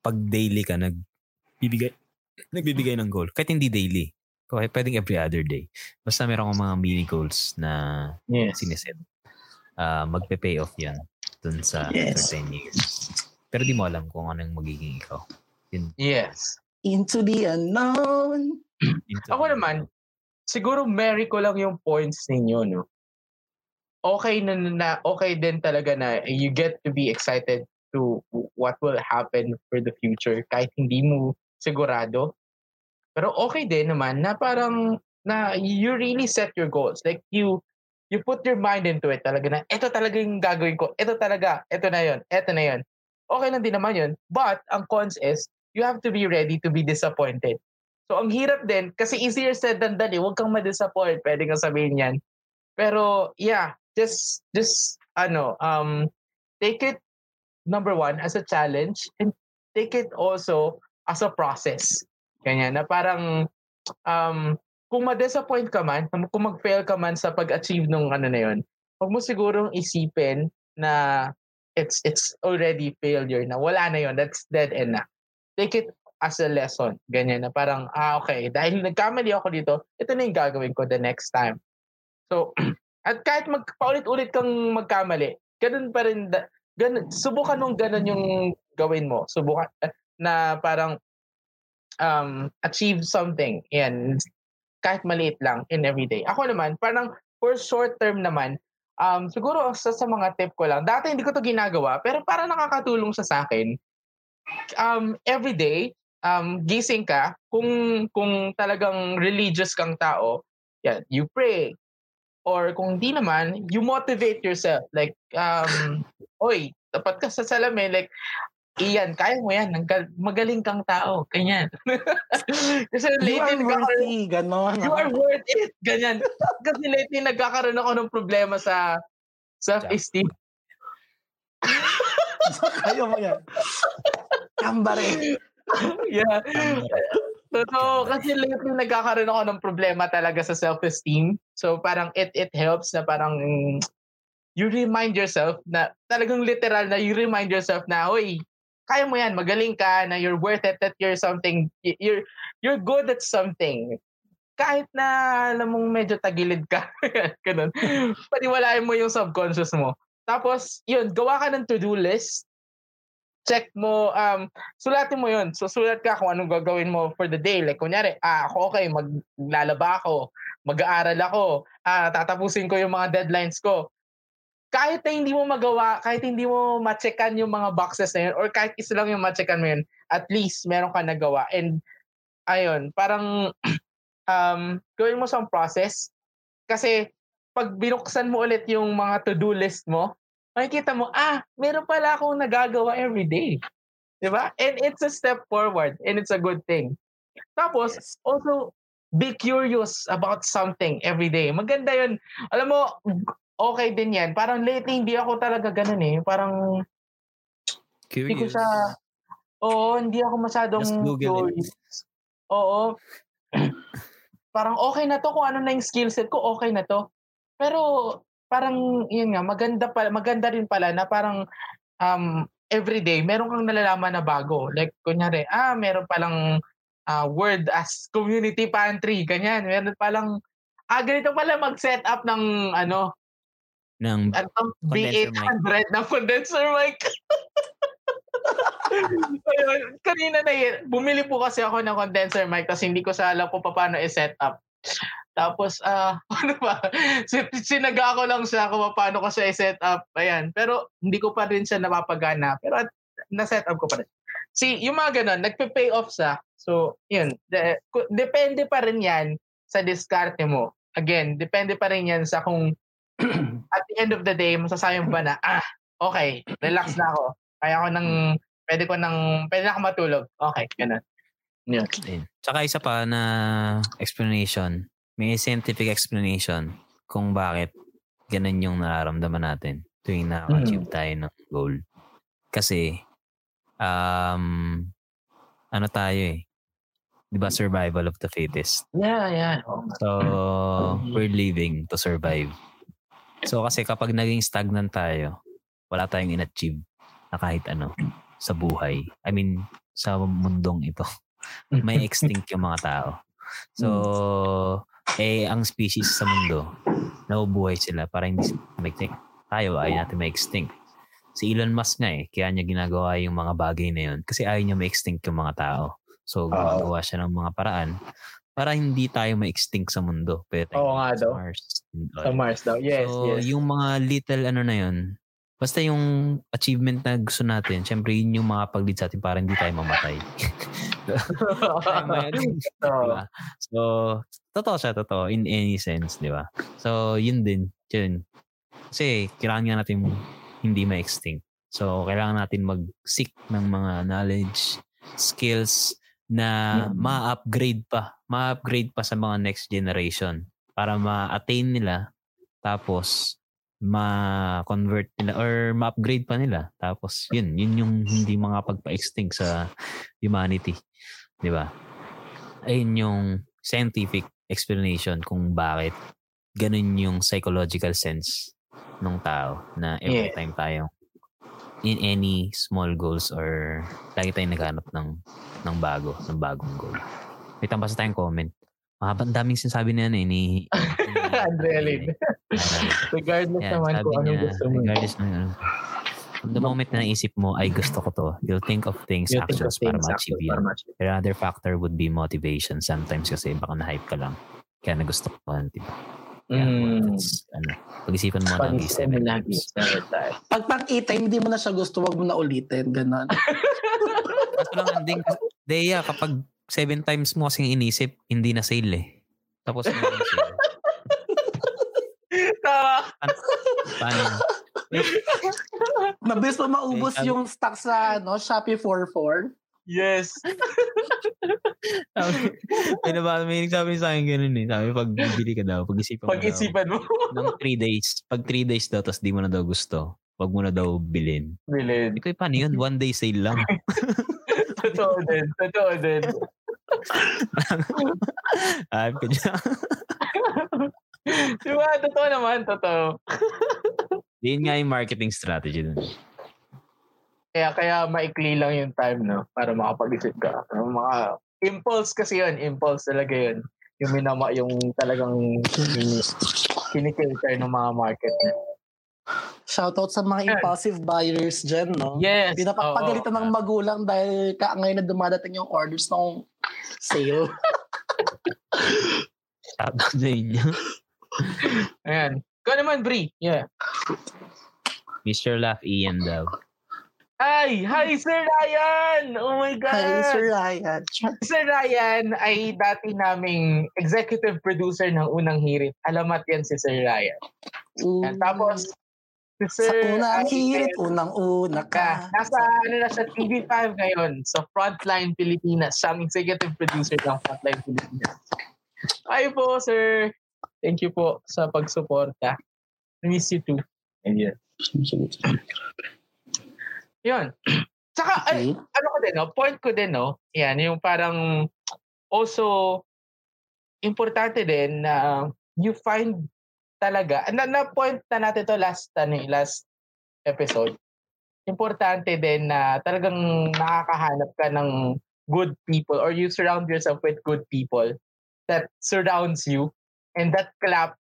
pag daily ka, nagbibigay ng goal. Kahit hindi daily. Kahit pwedeng every other day. Basta meron akong mga mini goals na sineset. Magpe-pay off yan dun sa 10 years. Pero di mo alam kung anong magiging ikaw. Yes. Into the unknown. Ako naman, siguro merry ko lang yung points ninyo, no? Okay na okay din talaga na you get to be excited to what will happen for the future kahit hindi mo sigurado. Pero okay din naman na parang na you really set your goals. Like you put your mind into it talaga na ito talaga yung gagawin ko. Ito talaga. Ito na yon. Okay lang din naman yun. But ang cons is you have to be ready to be disappointed. So ang hirap din kasi easier said than done. Huwag kang ma-disappoint. Pwede kang sabihin yan. Pero yeah, just take it number one as a challenge and take it also as a process. Ganyan, na parang kung ma-disappoint ka man, kung mag-fail ka man sa pag-achieve nung ano na yun, huwag mo sigurong isipin na it's already failure na. Wala na yun. That's dead end na. Take it as a lesson. Ganyan, na parang, okay, dahil nagkamali ako dito, ito na yung gagawin ko the next time. So, at kahit paulit-ulit kang magkamali, ganun pa rin, subukan nung ganun yung gawin mo. Subukan na parang achieve something. Yan. Kahit maliit lang in every day. Ako naman, parang for short term naman, siguro sa mga tip ko lang, dati hindi ko to ginagawa, pero parang nakakatulong siya sa akin. Every day, gising ka, kung talagang religious kang tao, yan, you pray. Or kung di naman, you motivate yourself. Like, oy, tapat ka sa salamin. Like, Ian, kaya mo yan. Magaling kang tao. Ganyan. Kasi lately you are worth it. Ganyan. Kasi lately nagkakaroon ako ng problema sa self-esteem. Kaya mo yan. Kambare. Yeah. So, kasi lately nagkakaroon ako ng problema talaga sa self-esteem. So, parang it helps na parang you remind yourself na talagang literal na you remind yourself na, oy, kaya mo yan, magaling ka, na you're worth it, that you're something, you're good at something. Kahit na, alam mong medyo tagilid ka. Ganun. Paniwalaan mo yung subconscious mo. Tapos, yun, gawa ka ng to-do list. Check mo, sulatin mo yun. So, sulat ka kung anong gagawin mo for the day. Like, kunyari, okay, maglalaba ako, mag-aaral ako, tatapusin ko yung mga deadlines ko. Kahit na hindi mo magawa, kahit hindi mo ma-checkan yung mga boxes na yun, or kahit isa lang yung ma-checkan mo yun, at least meron ka nagawa. And ayun, parang gawin mo sa process. Kasi pag binuksan mo ulit yung mga to-do list mo, makikita mo, meron pala akong nagagawa everyday. Diba? And it's a step forward and it's a good thing. Tapos, also, be curious about something everyday. Maganda yun. Alam mo, okay din yan. Parang lately, hindi ako talaga ganun eh. Parang, curious. Hindi ko siya, hindi ako masyadong curious. Oo. Parang okay na to kung ano na yung skill set ko, okay na to. Pero, parang, yun nga, maganda rin pala na parang, everyday, meron kang nalalaman na bago. Like, kunyari, meron palang word as community pantry, ganyan. Meron palang, ganito pala mag-set up ng, B800 na condenser mic. Ayun, kanina na yun, bumili po kasi ako ng condenser mic kasi hindi ko alam kung paano i-set up. Tapos, sinaga ko lang siya kung paano ko siya i-set up. Ayan. Pero, hindi ko pa rin siya napapagana. Pero, na-set up ko pa rin. See, yung mga ganun, nagpe-pay off siya. So, yun. Depende pa rin yan sa diskarte mo. Again, depende pa rin yan sa kung at the end of the day, masasayang ba na, okay, relax na ako. Pwede na ako matulog. Okay, ganun. Yun. Tsaka isa pa na explanation. May scientific explanation kung bakit ganun yung nararamdaman natin tuwing na-achieve tayo ng goal. Kasi, ano tayo eh? Diba survival of the fittest? Yeah. So, we're living to survive. So, kasi kapag naging stagnant tayo, wala tayong in-achieve na kahit ano sa buhay. I mean, sa mundong ito. May extinct yung mga tao. So, ang species sa mundo, nabubuhay sila para hindi ma-extinct. Tayo, ayaw natin ma-extinct. Si Elon Musk nga eh, kaya niya ginagawa yung mga bagay na yun kasi ayaw niya ma-extinct yung mga tao. So, gumagawa siya ng mga paraan para hindi tayo ma-extinct sa mundo. Oo nga daw. Sa Mars daw. Yes, so, yung mga little na yun, basta yung achievement na gusto natin, syempre yun yung mga pag-lead sa atin para hindi tayo mamatay. Diba? So, totoo siya, in any sense, di ba? So, yun din. Kasi, kailangan nga natin hindi ma-extinct. So, kailangan natin mag-seek ng mga knowledge, skills na ma-upgrade pa sa mga next generation para ma-attain nila tapos ma-convert nila or ma-upgrade pa nila. Tapos, yun yung hindi mga pagpa-extinct sa humanity. Di ba? Ayun yung scientific explanation kung bakit ganun yung psychological sense ng tao na every time tayo in any small goals or lagi tayong naghanap ng bagong goal. May tambasa tayong comment. Ang daming sinasabi na yan ni Andrea Linney. Regardless naman kung anong gusto mo. Regardless naman. The moment na naisip mo, ay gusto ko to, you'll think of things, actions para ma-achieve yun. Another factor would be motivation. Sometimes kasi baka na-hype ka lang. Kaya na gusto ko pa. Diba? Pag-isipan mo lagi. Pag-pakita, hindi mo na siya gusto, wag mo na ulitin. Ganon. Kaso lang ending. Deya, kapag 7 times mo kasing inisip, hindi na sale eh. Tapos na sale. Paano? Mabilis pa maubos yung stock sa Shopee 44. Yes. May nagsabi sa akin ganun eh. Sabi, pag bibili ka daw, pag-isipan mo. Ng 3 days. Pag 3 days daw, tapos di mo na daw gusto. Wag mo na daw bilhin. Hindi ko paano yun. 1 day sale lang. Totoo din. Ayun ka dyan. Diba? Totoo naman. Yun nga yung marketing strategy dun. Kaya maikli lang yung time, no? Para makapag-isip ka. Impulse kasi yun. Impulse talaga yun. Yung talagang kinikilter ng mga market. Shoutout sa mga impulsive buyers dyan, no? Yes. Pinapagalitan ng magulang dahil ngayon na dumadating yung orders ng sale. Shoutout na inyo. Ayan. Ikaw naman, Bri. Yeah. Mr. Laugh Ian daw. Hi, Sir Ryan! Oh my God! Hi, Sir Ryan. Sir Ryan ay dati naming executive producer ng Unang Hirit. Alamat yan si Sir Ryan. Yan. Tapos, si Sir... Sa Unang Hirit, unang-una ka. Nasa, nasa TV5 ngayon, sa Frontline Pilipinas. Siyang executive producer ng Frontline Pilipinas. Hi po, Sir. Thank you po sa pagsuporta. Miss you too. And yes. Yun. Tsaka, okay. Point ko din, no? Yan, yung parang also importante din na you find talaga, na-point na natin to last episode. Importante din na talagang nakakahanap ka ng good people or you surround yourself with good people that surrounds you and that clap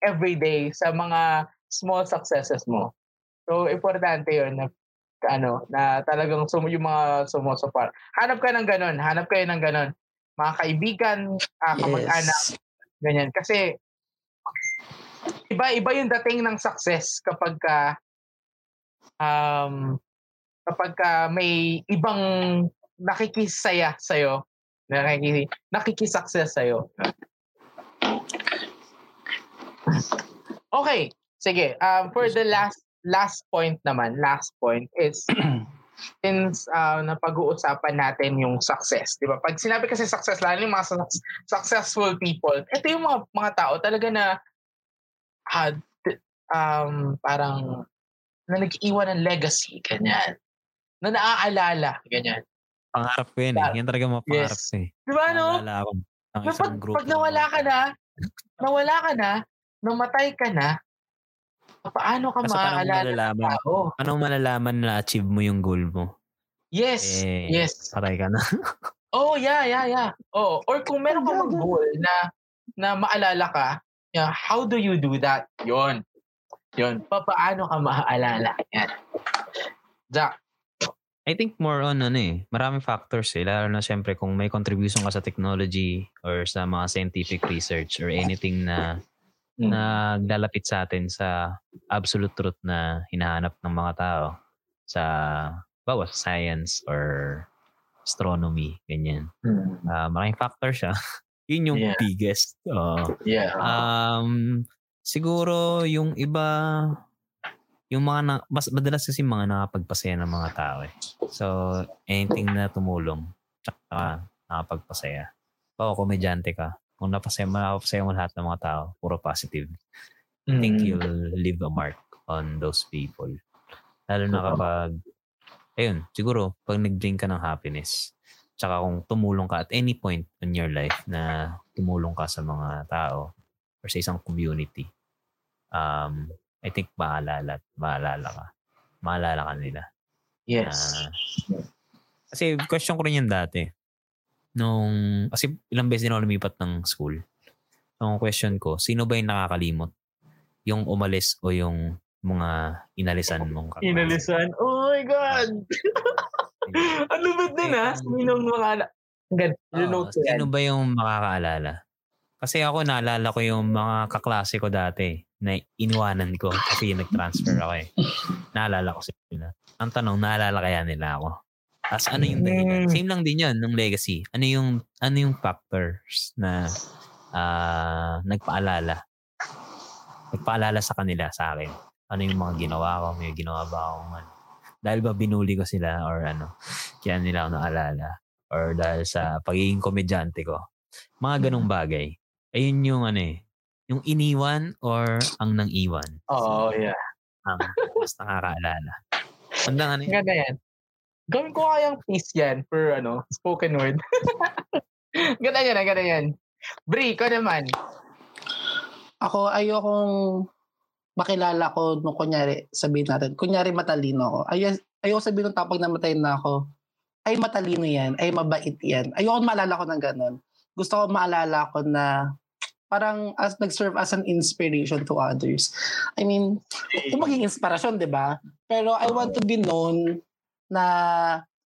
every day sa mga small successes mo. So, importante yun na na talagang yung mga sumusuport. Hanap kayo ng ganun. Mga kaibigan, kamag-anak, ganyan. Kasi iba yung dating ng success kapag ka may ibang nakikisaya sa'yo, nakikisuccess sa'yo. Okay, sige. For the last point is since napag-uusapan natin yung success, di ba? Pag sinabi kasi success, lalo yung mga successful people, ito yung mga tao talaga na parang na nag-iwan ng legacy, ganyan. Na naaalala, ganyan. Pangarap ko yun eh. Yan talaga mga pangarap ko eh. Di ba no? Pag nawala ka na, namatay ka na, paano ka maaalala ng tao? Anong malalaman na achieve mo yung goal mo? Yes, yes. Patay ka na. Yeah. Oh, or kung meron kang goal na maalala ka, how do you do that? Yun. Paano ka maaalala? Yan. Jack. I think more on maraming factors eh. Lalo na siyempre kung may contribution ka sa technology or sa mga scientific research or anything na naglalapit sa atin sa absolute truth na hinahanap ng mga tao sa bawas science or astronomy, ganyan. Maraming factors siya. Yun yung biggest. Siguro yung iba, yung mga madalas kasi mga nakapagpasaya ng mga tao eh. So anything na tumulong tsaka nakapagpasaya. Pao komedyante ka, kung napasaya mo lahat ng mga tao, puro positive. I think you'll leave a mark on those people. Lalo na kapag, siguro, pag nag-bring ka ng happiness, tsaka kung tumulong ka at any point in your life na tumulong ka sa mga tao or sa isang community, I think maalala ka nila. Yes. Kasi question ko rin yan dati. Kasi ilang beses din ako lumipat ng school. Ang question ko, sino ba yung nakakalimot? Yung umalis o yung mga inalisan mong kaklase? Inalisan? Oh my God! Ano ba din Sinong makakaalala? Sino ba yung makakaalala? Kasi ako naalala ko yung mga kaklase ko dati na iniwanan ko kasi nag-transfer ako eh. Naalala ko sila. Ang tanong, naalala kaya nila ako? As ano yung dahilan? Same lang din yun ng legacy. Ano yung factors na nagpaalala sa kanila, sa akin? Ano yung mga ginawa ko? May ginawa ba ako? Dahil ba binuli ko sila or ano? Kaya nila ako naalala. Or dahil sa pagiging komedyante ko. Mga ganong bagay. Ayun yung yung iniwan or ang nang-iwan. Oo, mas nakakaalala. Ganda yan. Gawin ko kayang piece yan for spoken word. Ganda yan. Bri, ko naman. Ako, ayokong makilala ko nung kunyari matalino ako. Ayoko sabihin nung tapag namatay na ako, ay matalino yan, ay mabait yan. Ayokong maalala ko ng ganun. Gusto ko maalala ko na parang nag-serve as an inspiration to others. I mean, yung maging inspirasyon, di ba? Pero I want to be known na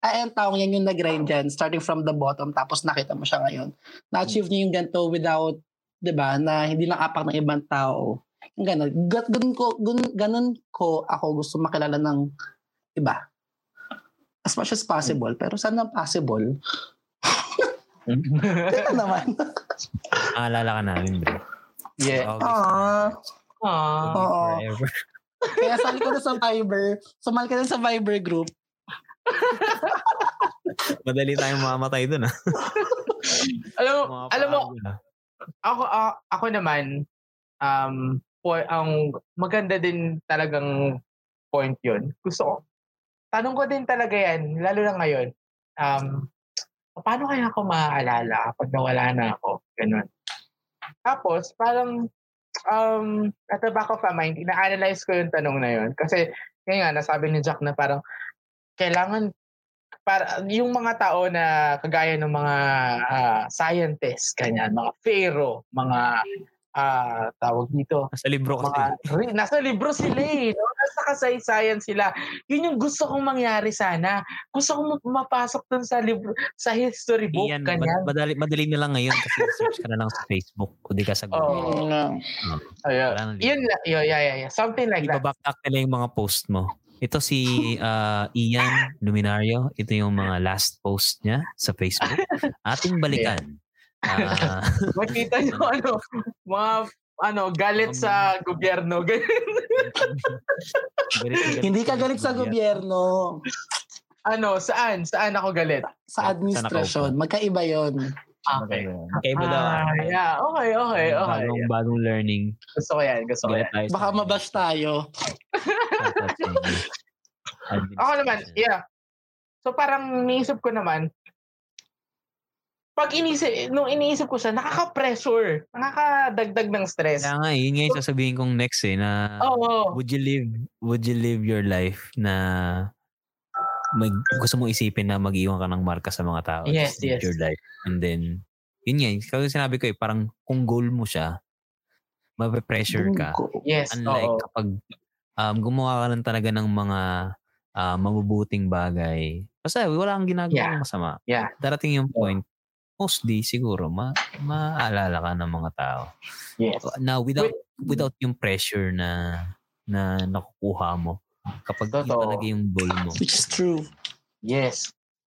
ang taong yan yung nag-grind dyan, starting from the bottom, tapos nakita mo siya ngayon. Na-achieve niya yung ganito without, di ba, na hindi nakapak ng ibang tao. Ganun ko ako gusto makilala ng iba. as much as possible, pero sana possible. Kita naman. Alala ka namin, bro. Yeah. Oo. Kaya sali ko na sa Viber. Sumali ka na sa Viber group. Madali tayong mamatay dun, ha? alam mo, ako naman, ang maganda din talagang point yun. Gusto ko. Tanong ko din talaga yan, lalo na ngayon. Paano kaya ako maaalala pag nawala na ako? Ganun. Tapos, parang at the back of my mind, ina-analyze ko yung tanong na yun. Kasi, yun nga, nasabi ni Jack na parang kailangan para yung mga tao na kagaya ng mga scientists, ganyan, mga pharaoh, mga tawag dito. Nasa libro kasi. Nasa libro sila eh. No? Nasa kasaysayan sila. Yun yung gusto kong mangyari sana. Gusto kong mapasok dun sa libro, sa history book. Iyan, madali na lang ngayon kasi search ka na lang sa Facebook kung di ka sa Google. Yeah. Something like that. Iba-backtrack nila yung mga post mo. Ito si Ian Luminario. Ito yung mga last post niya sa Facebook. Ating balikan. Yeah. Makita nyo mga galit sa gobyerno. Hindi ka galit sa gobyerno. Saan ako galit? Sa administration. Magkaiba yon. Okay. Magkaiba daw. Yeah. Okay. Bagong learning. Gusto ko yan. Baka mabash tayo. Ako naman. Yeah. So parang niisip ko naman, nung iniisip ko siya, nakaka-pressure. Nakakadagdag ng stress. Kaya nga, yun nga yung sasabihin kong next na would you live your life na gusto mong isipin na mag-iwan ka ng marka sa mga tao. Yes. Your life. And then, yun nga, kasi sinabi ko parang kung goal mo siya, mape-pressure ka. Yes. Unlike kapag gumawa ka lang talaga ng mga mabubuting bagay. Basta, wala kang ginagawa ng masama. Yeah. Darating yung point, mostly siguro maalala ka ng mga tao. Yes. Now without yung pressure na nakukuha mo kapag yun talaga yung goal mo. Which is true. Yes.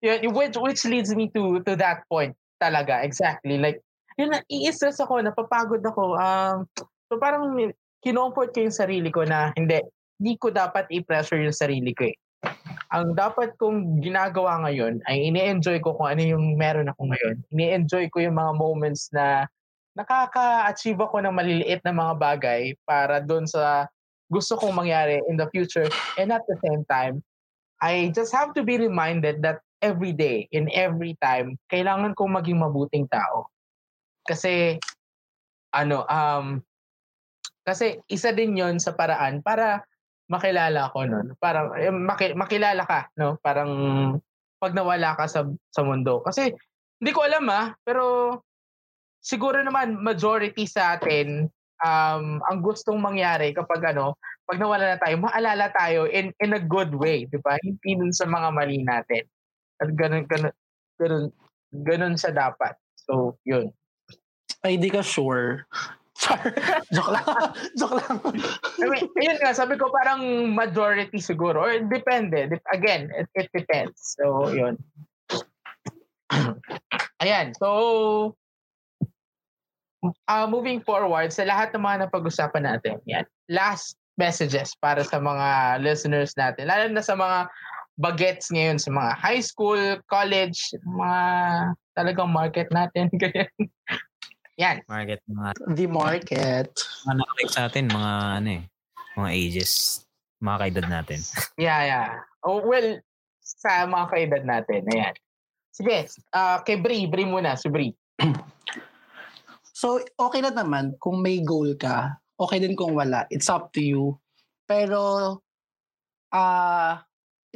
Yeah, which leads me to that point talaga exactly. Like yun, i-stress ako, napapagod ako. So parang kinomfort ko yung sarili ko na hindi ko dapat i-pressure yung sarili ko. Ang dapat kong ginagawa ngayon ay ini-enjoy ko kung ano yung meron ako ngayon. Ini-enjoy ko yung mga moments na nakaka-achieve ako ng maliliit na mga bagay para doon sa gusto kong mangyari in the future. And at the same time, I just have to be reminded that every day, in every time, kailangan kong maging mabuting tao. Kasi, kasi isa din yon sa paraan para makilala ako noon. Parang makilala ka, no? Parang pag nawala ka sa mundo. Kasi hindi ko alam pero siguro naman majority sa atin ang gustong mangyari kapag pag nawala na tayo, maalala tayo in a good way, di ba? Hindi dun sa mga mali natin. At ganun siya dapat. So, yun. Ay, di ka sure. Joke lang. Ayun nga, sabi ko parang majority siguro. Or depende. Again, it depends. So, yun. Ayan. So, moving forward sa lahat ng mga napag-usapan natin. Yan. Last messages para sa mga listeners natin. Lalo na sa mga bagets ngayon, sa mga high school, college, mga talagang market natin. Ganyan. Yan. Market. The market. Mga nakaklik sa atin, mga ages, mga kaedad natin. Yeah. Oh, well, sa mga kaedad natin. Ayan. Sige, kay Bri muna, si Bri. So, okay na naman kung may goal ka. Okay din kung wala. It's up to you. Pero,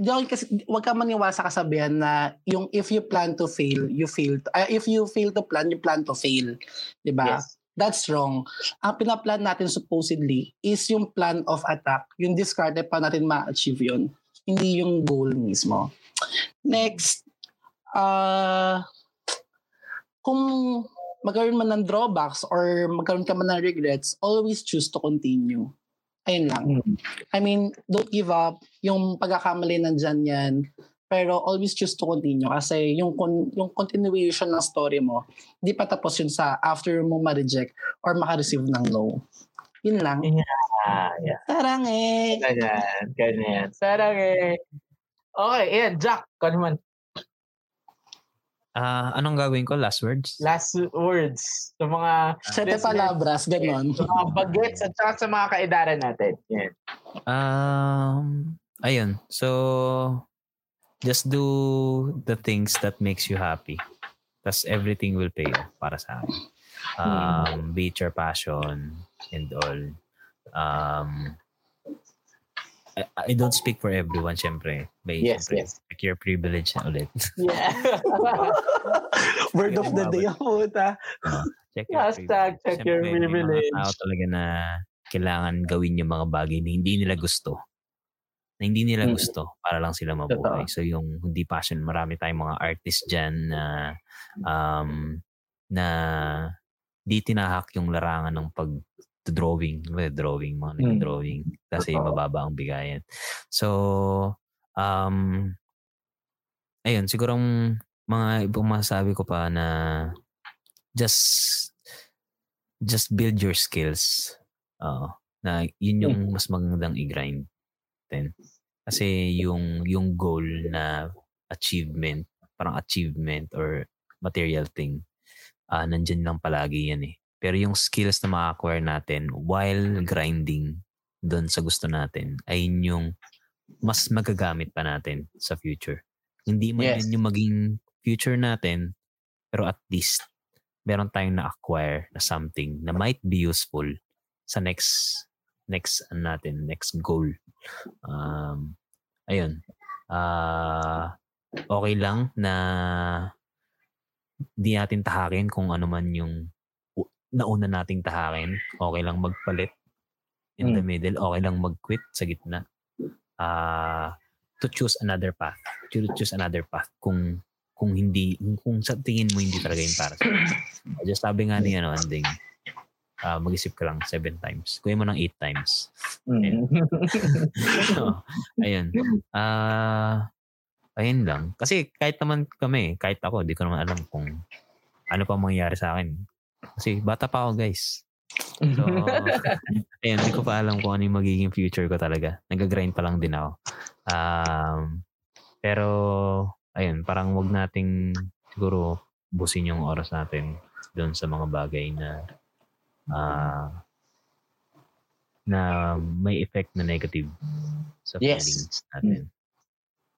wag kang maniwala sa kasabihan na yung if you plan to fail, you fail. If you fail to plan, you plan to fail. Diba? Yes. That's wrong. Ang pinaplan natin supposedly is yung plan of attack. Yung discard na pa natin ma-achieve yun. Hindi yung goal mismo. Next, kung magkaroon man ng drawbacks or magkaroon ka man ng regrets, always choose to continue. Ayun lang. I mean, don't give up. Yung pagkakamali nandyan yan. Pero always choose to continue kasi yung continuation ng story mo, di pa tapos yun sa after mo ma-reject or maka-receive ng no. Yun lang. Yeah. Sarang eh. Ganyan. Sarang eh. Okay, yan. Jack, ka naman. Anong gagawin ko? Last words? Last words. Sa mga... Sete palabras, ganyan. Sa mga bagets at sa mga kaedaran natin. Yan. Ayun. So... Just do the things that makes you happy. That's everything will pay off para sa akin. Be it your passion and all. I don't speak for everyone, syempre. May yes, syempre, yes. Like your privilege ulit. Yeah. Word of the day, puta. Check your privilege. May mga tao talaga na kailangan gawin yung mga bagay na hindi nila gusto. Na hindi nila gusto para lang sila mabuhay. So yung hindi passion, marami tayong mga artist dyan na di tinahak yung larangan ng pag-drawing. Drawing, mga nag-drawing. Kasi mababa ang bigayan. So, ayun, sigurong mga ibang masasabi ko pa na just build your skills. Na yun yung mas magandang i-grind. Kasi yung goal na achievement, parang achievement or material thing, nandyan lang palagi yan eh. Pero yung skills na maka-acquire natin while grinding doon sa gusto natin, ay yung mas magagamit pa natin sa future. Hindi man yan yung maging future natin, pero at least meron tayong na-acquire na something na might be useful sa next goal. Ayun. Okay lang na di natin tahakin kung ano man yung nauna nating tahakin. Okay lang magpalit in the middle. Okay lang mag-quit sa gitna. To choose another path. Kung hindi, kung sa tingin mo hindi talaga yung para sa'yo. Just sabi nga ni Anding, mag-isip ka lang 7 times. Kuya mo ng 8 times. So, ayun. Ayun lang. Kasi kahit naman kami, kahit ako, di ko naman alam kung ano pa mangyayari sa akin. Kasi bata pa ako, guys. So, ayun, di ko pa alam kung ano yung magiging future ko talaga. Nag-grind pa lang din ako. Pero, ayun, parang wag nating siguro busin yung oras natin doon sa mga bagay na may effect na negative sa feelings natin.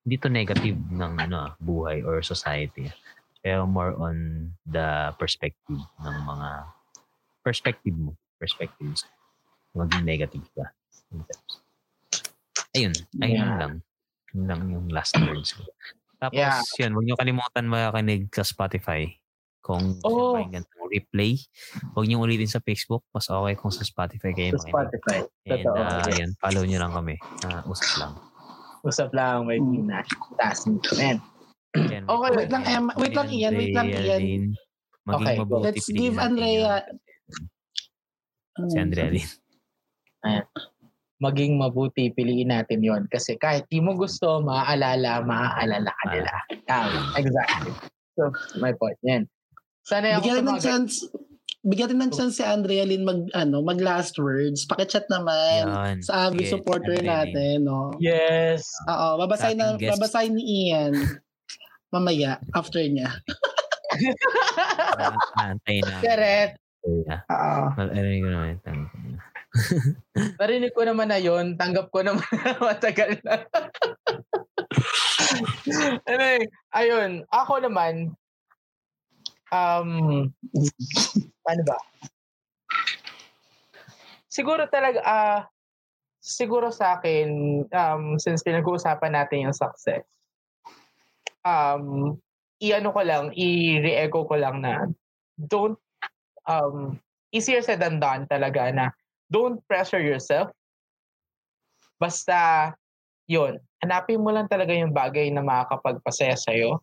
Hindi to negative ng buhay or society. Pero more on the perspective ng mga perspectives. Maging negative ka. Ayun lang. Yun lang yung last words. Tapos yun, huwag nyo kalimutan makakinig sa Spotify. Kung pakinggan ng replay, huwag niyong ulitin sa Facebook. Mas okay kung sa Spotify kayo. Sa Spotify. And yan, follow niyo lang kami. Usap lang. Usap lang. May task nito. Okay, wait lang Ian. Wait lang Ian. Okay, let's give Andrea. Si Andrea din. Ayan. Maging mabuti, piliin natin yon. Kasi kahit di mo gusto, maaalala ka nila. Exactly. So, my point. Yan. Sana bigyan din ng chance si Andrea Lynn mag last words. Paki-chat naman sa avid supporter natin, no. Yes. Oo, babasahin ni Ian mamaya after niya. Antayin na. Correct. Oo. Narinig ko naman na yun. Tanggap ko naman na matagal na. Anyway, ayun. Ako naman, ano ba? Siguro talaga, siguro sa akin, since pinag-uusapan natin yung success, i-re-echo ko lang na don't, easier said than done talaga na don't pressure yourself. Basta, yun, hanapin mo lang talaga yung bagay na makakapagpasaya sa'yo.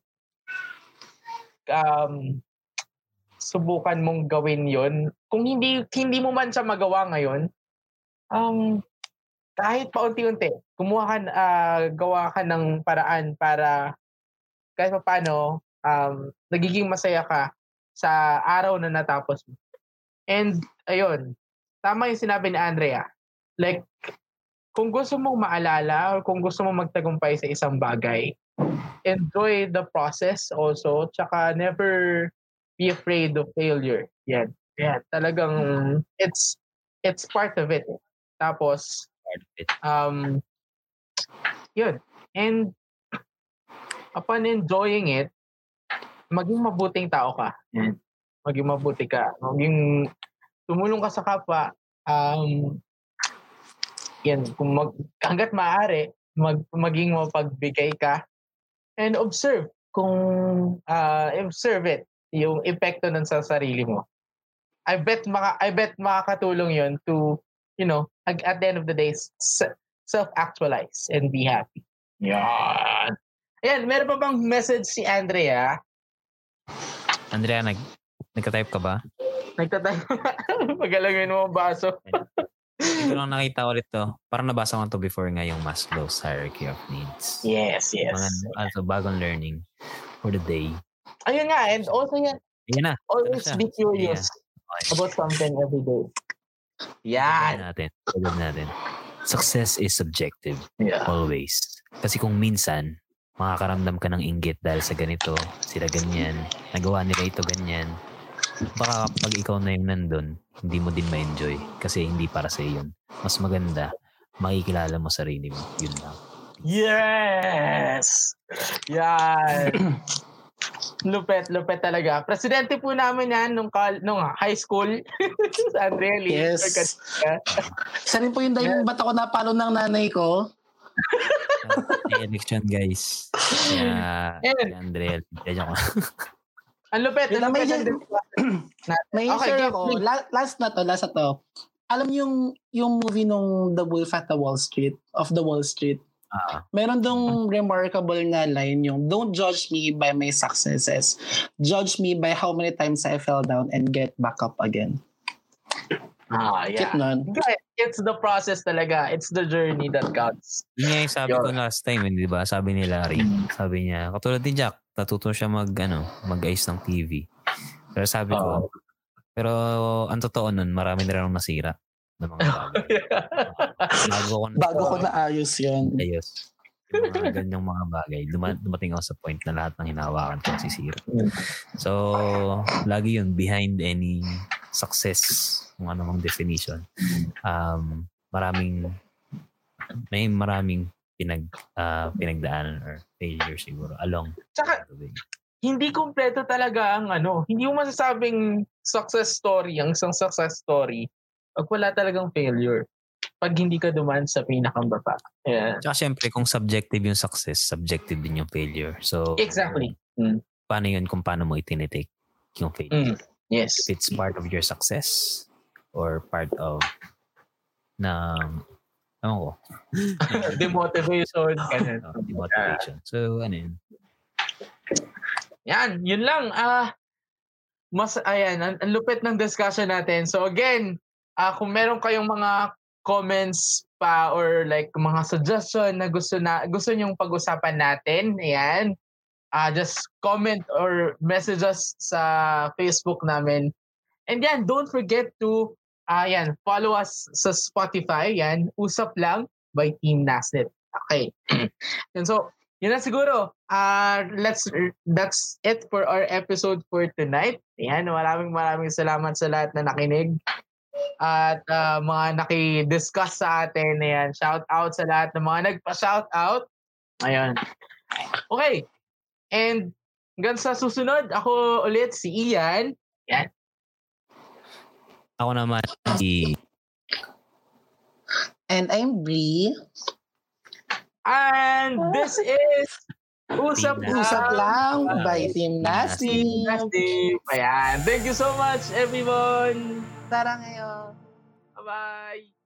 Subukan mong gawin yon. Kung hindi mo man siya magawa ngayon, kahit paunti-unti, gawa ka ng paraan para kahit paano nagiging masaya ka sa araw na natapos mo. And ayun, tama yung sinabi ni Andrea. Like, kung gusto mong maalala or kung gusto mong magtagumpay sa isang bagay, enjoy the process also, tsaka never be afraid of failure. Yan. Yan. Talagang it's part of it. Tapos yun. And upon enjoying it, maging mabuting tao ka. Maging mabuti ka. Maging tumulong ka sa kapwa. Yan. Kung hanggat maaari, maging mapagbigay ka. And observe. Kung observe it. Yung epekto nun sa sarili mo. I bet makakatulong yun to, you know, at the end of the day, self-actualize and be happy. Yan. Ayan, meron pa bang message si Andrea? Andrea, nagka-type ka ba? Nagka-type ka ba? Pagalangin mo ang baso. Ito lang nakita ulit to. Parang nabasa ko to before nga yung Maslow's Hierarchy of Needs. Yes, yes. Also, bagong learning for the day. Ayun nga, and also yan. Ayan na. Always be curious about something every day. Yan. Pagod natin. Success is subjective. Yeah. Always. Kasi kung minsan, makakaramdam ka ng inggit dahil sa ganito, sila ganyan, nagawa nila ito ganyan. Baka pag ikaw na yung nandun, hindi mo din ma-enjoy kasi hindi para sa iyo. Mas maganda, makikilala mo sarili mo. Yun lang. Yes! Yan! Lupet talaga. Presidente po namin yan nung high school. Andrea Linney. Yes. Isa rin po yung dahil ba't ako napalo ng nanay ko? Election guys. Yeah, Andrea. Ang lupet. May share ako. Last na to. Alam yung movie nung The Wolf at the Wall Street, of the Wall Street. Meron dong remarkable na line yung don't judge me by my successes. Judge me by how many times I fell down and get back up again. Yeah. It's the process talaga. It's the journey that counts. Yun yung sabi ko last time, di ba? Sabi ni Larry. Sabi niya, katulad ni Jack, natuto siya mag-ayos ng TV. Pero sabi ko, pero ang totoo nun, marami na rin ang nasira. Ng mga bagay. Bago ko naayos yun. Ayos. Yung mga ganyang mga bagay. Dumating ako sa point na lahat ng hinahawakan ko sisira. So, lagi yun, behind any success, kung anumang definition. May maraming pinagdaanan or failure siguro along. Tsaka, hindi kumpleto talaga ang hindi mo masasabing success story, ang isang success story, pag wala talagang failure. Pag hindi ka dumaan sa pinakambaba. Yeah. Tsaka syempre, kung subjective yung success, subjective din yung failure. So, exactly. Paano yun kung paano mo itinitake yung failure? Yes. If it's part of your success or part of demotivation. Demotivation. So, ano yun? Yan. Yun lang. Ang lupit ng discussion natin. So, again, kung meron kayong mga comments pa or like mga suggestion na gusto nyong pag-usapan natin, ayan, just comment or message us sa Facebook namin. And yan, don't forget to follow us sa Spotify, yan, Usap Lang by Tim Nasty. Okay. And so, yun na siguro. That's it for our episode for tonight. Ayan, maraming salamat sa lahat na nakinig. At mga naki-discuss sa atin. Ayan, shout out sa lahat ng mga nagpa-shout out. Ayun. Okay. And hanggang sa susunod, ako ulit si Ian. Ayan. Ako naman si... And I'm Bree. And this is Usap Lang by Tim Nasty. Ayan. Thank you so much, everyone. Tara ngayon. Bye-bye.